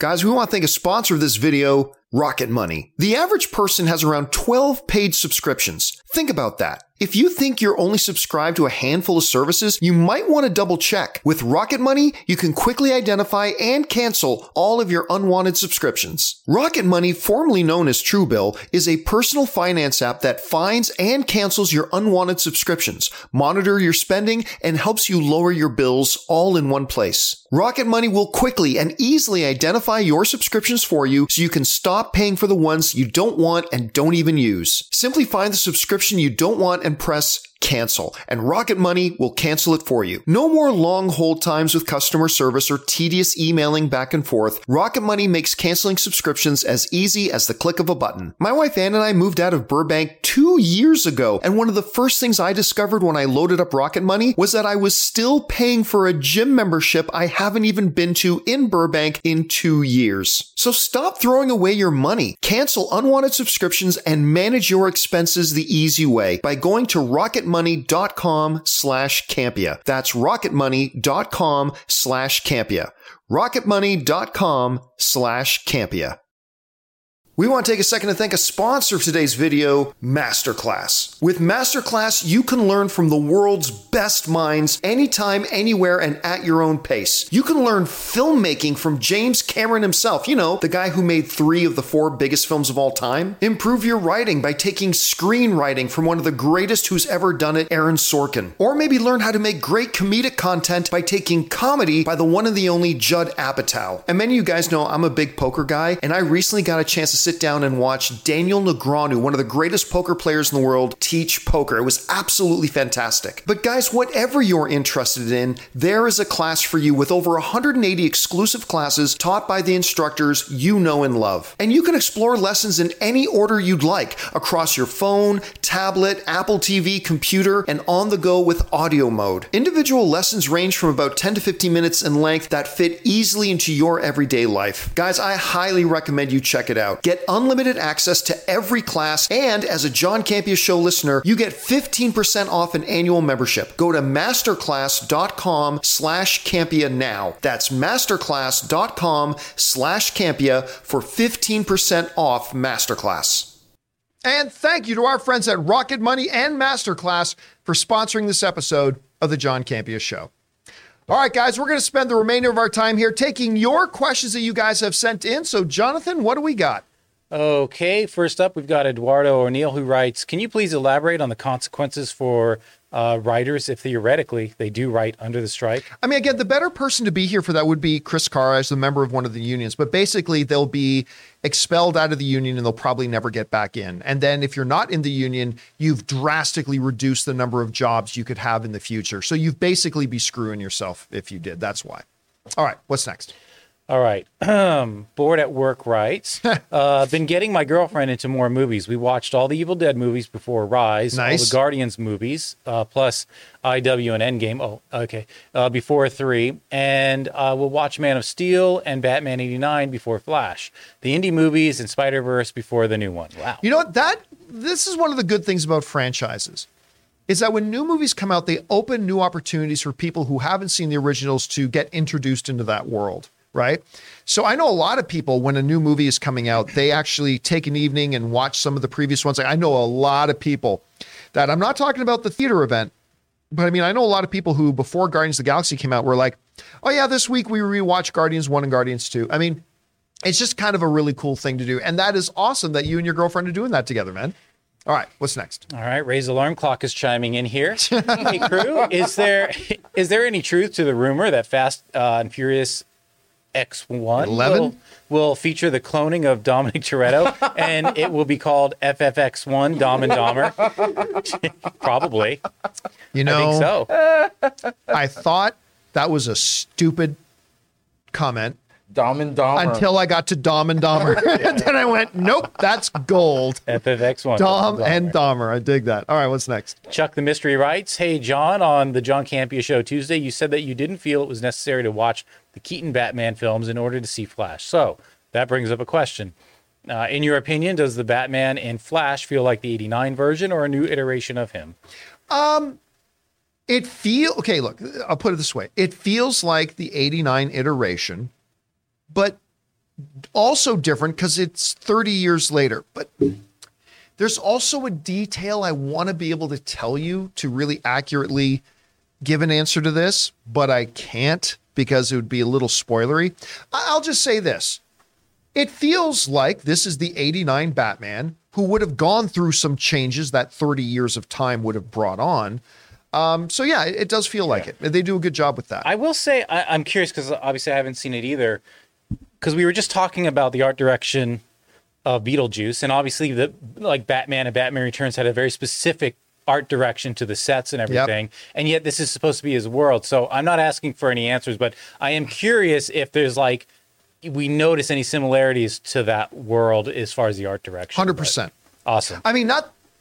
Guys, we want to thank a sponsor of this video, Rocket Money. The average person has around 12 paid subscriptions. Think about that. If you think you're only subscribed to a handful of services, you might want to double check. With Rocket Money, you can quickly identify and cancel all of your unwanted subscriptions. Rocket Money, formerly known as Truebill, is a personal finance app that finds and cancels your unwanted subscriptions, monitor your spending, and helps you lower your bills all in one place. Rocket Money will quickly and easily identify your subscriptions for you so you can stop paying for the ones you don't want and don't even use. Simply find the subscription you don't want and press cancel, and Rocket Money will cancel it for you. No more long hold times with customer service or tedious emailing back and forth. Rocket Money makes canceling subscriptions as easy as the click of a button. My wife Ann and I moved out of Burbank 2 years ago, and one of the first things I discovered when I loaded up Rocket Money was that I was still paying for a gym membership I haven't even been to in Burbank in 2 years. So stop throwing away your money. Cancel unwanted subscriptions and manage your expenses the easy way by going to rocketmoney.com/Campia. That's rocketmoney.com/Campia. rocketmoney.com/Campia. We want to take a second to thank a sponsor of today's video, MasterClass. With MasterClass, you can learn from the world's best minds anytime, anywhere, and at your own pace. You can learn filmmaking from James Cameron himself, you know, the guy who made 3 of the 4 biggest films of all time. Improve your writing by taking screenwriting from one of the greatest who's ever done it, Aaron Sorkin. Or maybe learn how to make great comedic content by taking comedy by the one and the only Judd Apatow. And many of you guys know I'm a big poker guy, and I recently got a chance to sit down and watch Daniel Negreanu, one of the greatest poker players in the world, teach poker. It was absolutely fantastic. But guys, whatever you're interested in, there is a class for you with over 180 exclusive classes taught by the instructors you know and love. And you can explore lessons in any order you'd like across your phone, tablet, Apple TV, computer, and on the go with audio mode. Individual lessons range from about 10 to 15 minutes in length that fit easily into your everyday life. Guys, I highly recommend you check it out. Get unlimited access to every class, and as a John Campia Show listener, you get 15% off an annual membership. Go to masterclass.com/Campia now. That's masterclass.com/Campia for 15% off MasterClass. And thank you to our friends at Rocket Money and MasterClass for sponsoring this episode of the John Campia Show. All right, guys, we're going to spend the remainder of our time here taking your questions that you guys have sent in. So, Jonathan, what do we got? Okay, first up, we've got Eduardo O'Neill, who writes, can you please elaborate on the consequences for writers if theoretically they do write under the strike? I mean, again, the better person to be here for that would be Chris Carr as the member of one of the unions. But basically, they'll be expelled out of the union and they'll probably never get back in. And then if you're not in the union, you've drastically reduced the number of jobs you could have in the future. So you've basically be screwing yourself if you did. That's why. All right, what's next? All right. Bored at Work writes, been getting my girlfriend into more movies. We watched all the Evil Dead movies before Rise, nice. All the Guardians movies, plus IW and Endgame. Oh, okay. Before 3. And we'll watch Man of Steel and Batman 89 before Flash. The indie movies and Spider-Verse before the new one. Wow. You know what? This is one of the good things about franchises. Is that when new movies come out, they open new opportunities for people who haven't seen the originals to get introduced into that world. Right. So I know a lot of people when a new movie is coming out, they actually take an evening and watch some of the previous ones. I know a lot of people that I'm not talking about the theater event, but I mean, I know a lot of people who before Guardians of the Galaxy came out were like, oh, yeah, this week we rewatched Guardians 1 and Guardians 2. I mean, It's just kind of a really cool thing to do. And that is awesome that you and your girlfriend are doing that together, man. All right, what's next? All right, Ray's alarm clock is chiming in here. Hey, crew, is there any truth to the rumor that Fast and Furious X1 will feature the cloning of Dominic Toretto, and it will be called FFX1 Dom and Dommer? Probably. You know, I think so. I thought that was a stupid comment. Dom and Dommer. Until I got to Dom and Dommer. And then I went, nope, that's gold. FFX1. Dom and Dommer. I dig that. All right, what's next? Chuck the Mystery writes, hey, John, on the John Campea Show Tuesday, you said that you didn't feel it was necessary to watch the Keaton Batman films in order to see Flash. So that brings up a question. In your opinion, does the Batman and Flash feel like the 89 version or a new iteration of him? Okay, look, I'll put it this way. It feels like the 89 iteration, but also different because it's 30 years later. But there's also a detail I want to be able to tell you to really accurately give an answer to this, but I can't because it would be a little spoilery. I'll just say this. It feels like this is the 89 Batman who would have gone through some changes that 30 years of time would have brought on. So yeah, it does feel like it. They do a good job with that. I will say, I'm curious because obviously I haven't seen it either. Because we were just talking about the art direction of Beetlejuice, and obviously Batman and Batman Returns had a very specific art direction to the sets and everything, and yet this is supposed to be his world. So I'm not asking for any answers, but I am curious if there's we notice any similarities to that world as far as the art direction. 100%. Awesome. I mean,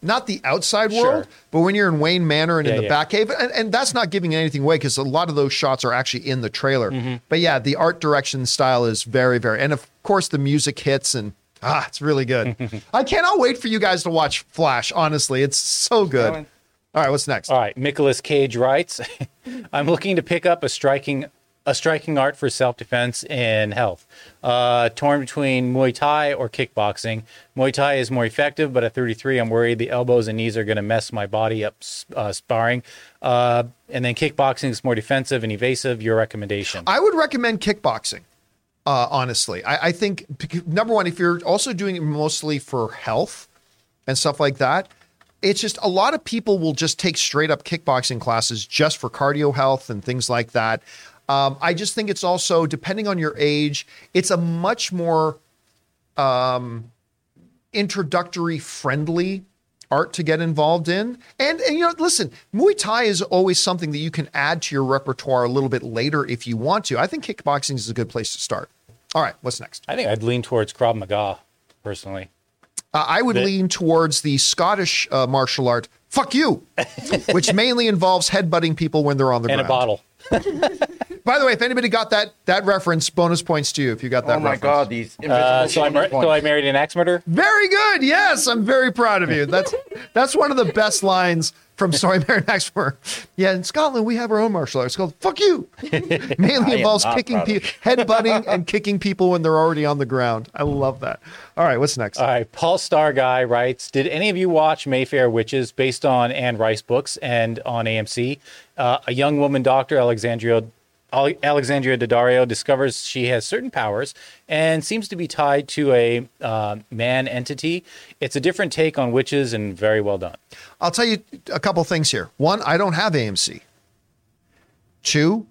not the outside world, but when you're in Wayne Manor and in the Batcave, and that's not giving anything away because a lot of those shots are actually in the trailer. Mm-hmm. But yeah, the art direction style is very, very, and of course the music hits and it's really good. I cannot wait for you guys to watch Flash. Honestly, it's so good. All right, what's next? All right, Nicolas Cage writes, I'm looking to pick up a striking art for self-defense and health. Torn between Muay Thai or kickboxing. Muay Thai is more effective, but at 33, I'm worried the elbows and knees are going to mess my body up sparring. And then kickboxing is more defensive and evasive. Your recommendation? I would recommend kickboxing, honestly. I think, number one, if you're also doing it mostly for health and stuff like that, it's just a lot of people will just take straight up kickboxing classes just for cardio health and things like that. I just think it's also, depending on your age, it's a much more introductory friendly art to get involved in. And, you know, listen, Muay Thai is always something that you can add to your repertoire a little bit later if you want to. I think kickboxing is a good place to start. All right, what's next? I think I'd lean towards Krav Maga, personally. I would lean towards the Scottish martial art, fuck you, which mainly involves headbutting people when they're on the ground. And a bottle. By the way, if anybody got that reference, bonus points to you if you got that reference. Oh, my God, these so I married an axe murderer? Very good. Yes, I'm very proud of you. That's one of the best lines from So I Married an Axe Murderer. Yeah, in Scotland, we have our own martial arts called Fuck You. Mainly involves kicking people, headbutting and kicking people when they're already on the ground. I love that. All right, what's next? All right, Paul Star Guy writes, did any of you watch Mayfair Witches based on Anne Rice books and on AMC? A young woman doctor, Alexandria Daddario, discovers she has certain powers and seems to be tied to a man entity. It's a different take on witches and very well done. I'll tell you a couple things here. One, I don't have AMC. Two,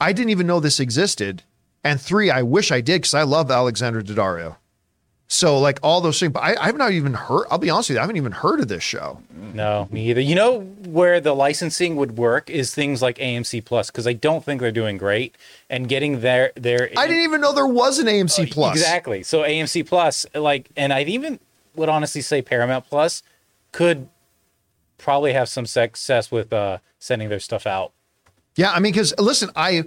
I didn't even know this existed. And three, I wish I did because I love Alexandria Daddario. So all those things, but I've not even heard, I'll be honest with you, I haven't even heard of this show. No, me either. You know where the licensing would work is things like AMC Plus, because I don't think they're doing great. And getting their I didn't even know there was an AMC Plus. Exactly. So AMC Plus, and I'd even would honestly say Paramount Plus could probably have some success with sending their stuff out. Yeah, I mean, because listen, I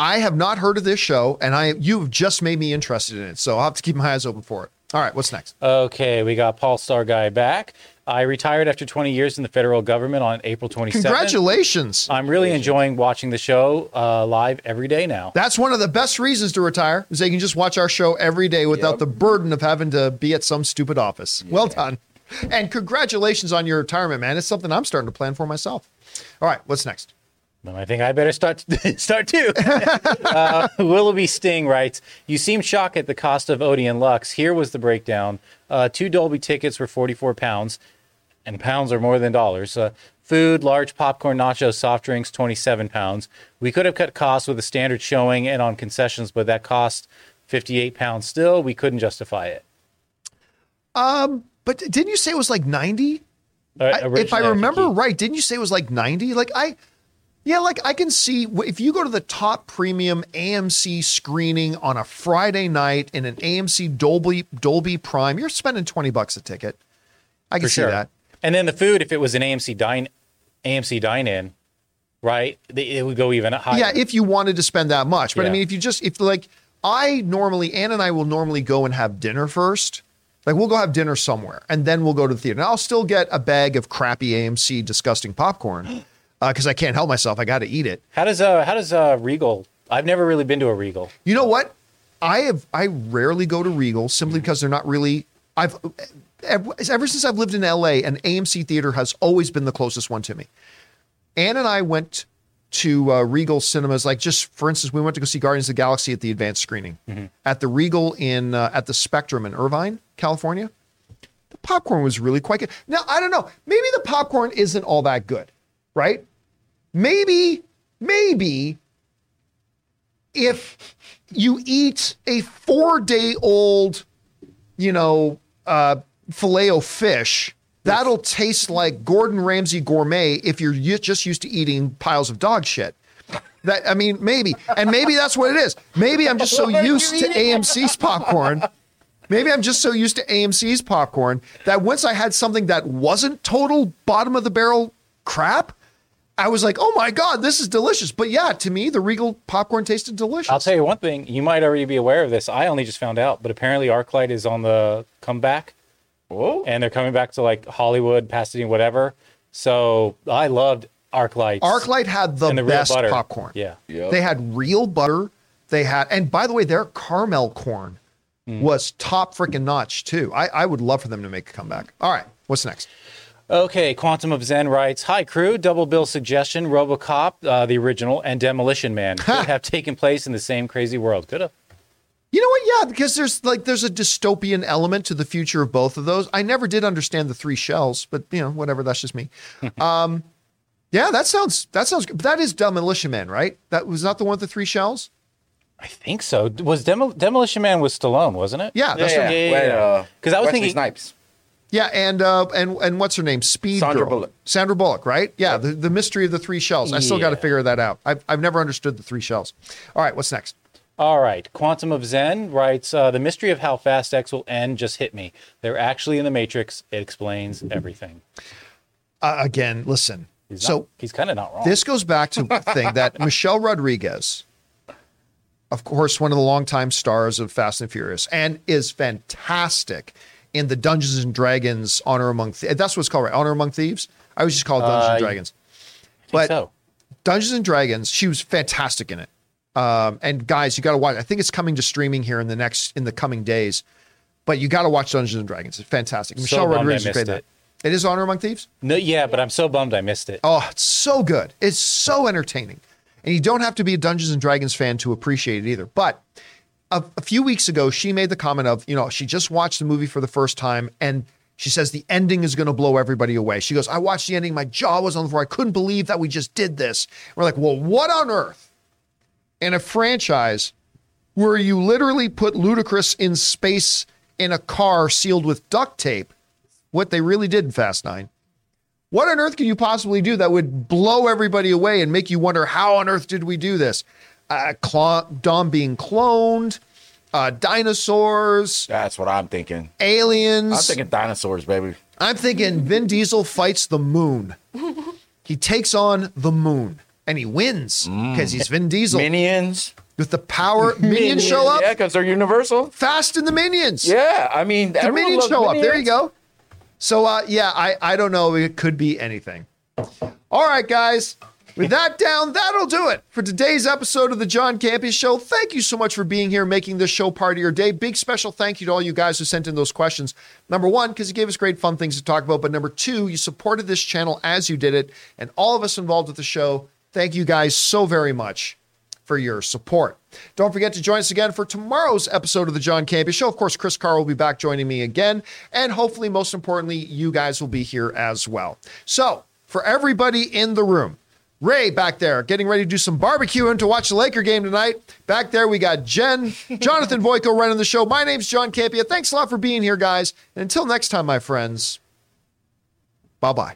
have not heard of this show, and you've just made me interested in it. So I'll have to keep my eyes open for it. All right, what's next? Okay, we got Paul Star Guy back. I retired after 20 years in the federal government on April 27th. Congratulations. I'm really enjoying watching the show live every day now. That's one of the best reasons to retire, is they can just watch our show every day without the burden of having to be at some stupid office. Yeah. Well done. And congratulations on your retirement, man. It's something I'm starting to plan for myself. All right, what's next? Then I think I better start too. Willoughby Sting writes, you seem shocked at the cost of Odie and Lux. Here was the breakdown. Two Dolby tickets were £44, and pounds are more than dollars. Food, large popcorn, nachos, soft drinks, £27. We could have cut costs with a standard showing and on concessions, but that cost £58 still. We couldn't justify it. But didn't you say it was like 90? If I remember right, didn't you say it was like 90? I can see if you go to the top premium AMC screening on a Friday night in an AMC Dolby Prime, you're spending $20 a ticket. I can see that. And then the food, if it was an AMC dine-in, right, it would go even higher. Yeah, if you wanted to spend that much. But I mean, Ann and I will normally go and have dinner first. Like, we'll go have dinner somewhere, and then we'll go to the theater. And I'll still get a bag of crappy AMC disgusting popcorn because I can't help myself. I got to eat it. How does Regal? I've never really been to a Regal. You know what? I rarely go to Regal simply because they're not really. Ever since I've lived in LA, an AMC theater has always been the closest one to me. Ann and I went to Regal Cinemas, like, just for instance, we went to go see Guardians of the Galaxy at the advanced screening at the Regal in at the Spectrum in Irvine, California. The popcorn was really quite good. Now, I don't know, maybe the popcorn isn't all that good, right? Maybe if you eat a 4-day-old, Filet-O-Fish, that'll taste like Gordon Ramsay gourmet if you're just used to eating piles of dog shit. Maybe that's what it is. Maybe I'm just so used to AMC's popcorn. Maybe I'm just so used to AMC's popcorn that once I had something that wasn't total bottom of the barrel crap, I was like, oh my God, this is delicious. But yeah, to me, the Regal popcorn tasted delicious. I'll tell you one thing. You might already be aware of this. I only just found out, but apparently ArcLight is on the comeback. Whoa. And they're coming back to like Hollywood, Pasadena, whatever. So I loved ArcLight. ArcLight had the best popcorn. Yeah. Yep. They had real butter. And by the way, their caramel corn was top freaking notch too. I would love for them to make a comeback. All right. What's next? Okay. Quantum of Zen writes, hi crew, double bill suggestion, RoboCop, the original, and Demolition Man could have taken place in the same crazy world. Could have. You know what? Yeah, because there's a dystopian element to the future of both of those. I never did understand the three shells, but whatever. That's just me. Yeah, that sounds good. But that is Demolition Man, right? That was not the one with the three shells. I think so. Was Demolition Man with Stallone, wasn't it? Yeah, that's right. Yeah. Because I was thinking Snipes. Yeah, and what's her name? Sandra Bullock, right? Yeah, right. The mystery of the three shells. I still got to figure that out. I've never understood the three shells. All right, what's next? All right. Quantum of Zen writes, the mystery of how Fast X will end just hit me. They're actually in the Matrix. It explains everything. Again, listen. He's kind of not wrong. This goes back to the thing that Michelle Rodriguez, of course, one of the longtime stars of Fast and Furious, and is fantastic in the Dungeons and Dragons Honor Among Thieves. That's what it's called, right? Honor Among Thieves? I always just call it Dungeons and Dragons. Dungeons and Dragons, she was fantastic in it. And guys, you got to watch. I think it's coming to streaming here in the coming days. But you got to watch Dungeons and Dragons. It's fantastic. Michelle Rodriguez is great. It is Honor Among Thieves? No, yeah, but I'm so bummed I missed it. Oh, it's so good. It's so entertaining. And you don't have to be a Dungeons and Dragons fan to appreciate it either. But a few weeks ago, she made the comment of, she just watched the movie for the first time and she says the ending is going to blow everybody away. She goes, I watched the ending. My jaw was on the floor. I couldn't believe that we just did this. We're like, well, what on earth? In a franchise where you literally put Ludacris in space in a car sealed with duct tape, what they really did in Fast 9, what on earth can you possibly do that would blow everybody away and make you wonder, how on earth did we do this? Dom being cloned, dinosaurs. That's what I'm thinking. Aliens. I'm thinking dinosaurs, baby. I'm thinking Vin Diesel fights the moon. He takes on the moon. And he wins because he's Vin Diesel. Minions. With the power. Minions show up. Yeah, because they're Universal. Fast and the Minions. Yeah, I mean. The Minions show up. There you go. So, I don't know. It could be anything. All right, guys. With that down, that'll do it for today's episode of The John Campea Show. Thank you so much for being here, making this show part of your day. Big special thank you to all you guys who sent in those questions. Number one, because you gave us great fun things to talk about. But number two, you supported this channel as you did it. And all of us involved with the show Thank you guys so very much for your support. Don't forget to join us again for tomorrow's episode of the John Campea Show. Of course, Chris Carr will be back joining me again. And hopefully, most importantly, you guys will be here as well. So for everybody in the room, Ray back there getting ready to do some barbecuing to watch the Laker game tonight. Back there, we got Jen, Jonathan Voico running the show. My name's John Campea. Thanks a lot for being here, guys. And until next time, my friends, bye-bye.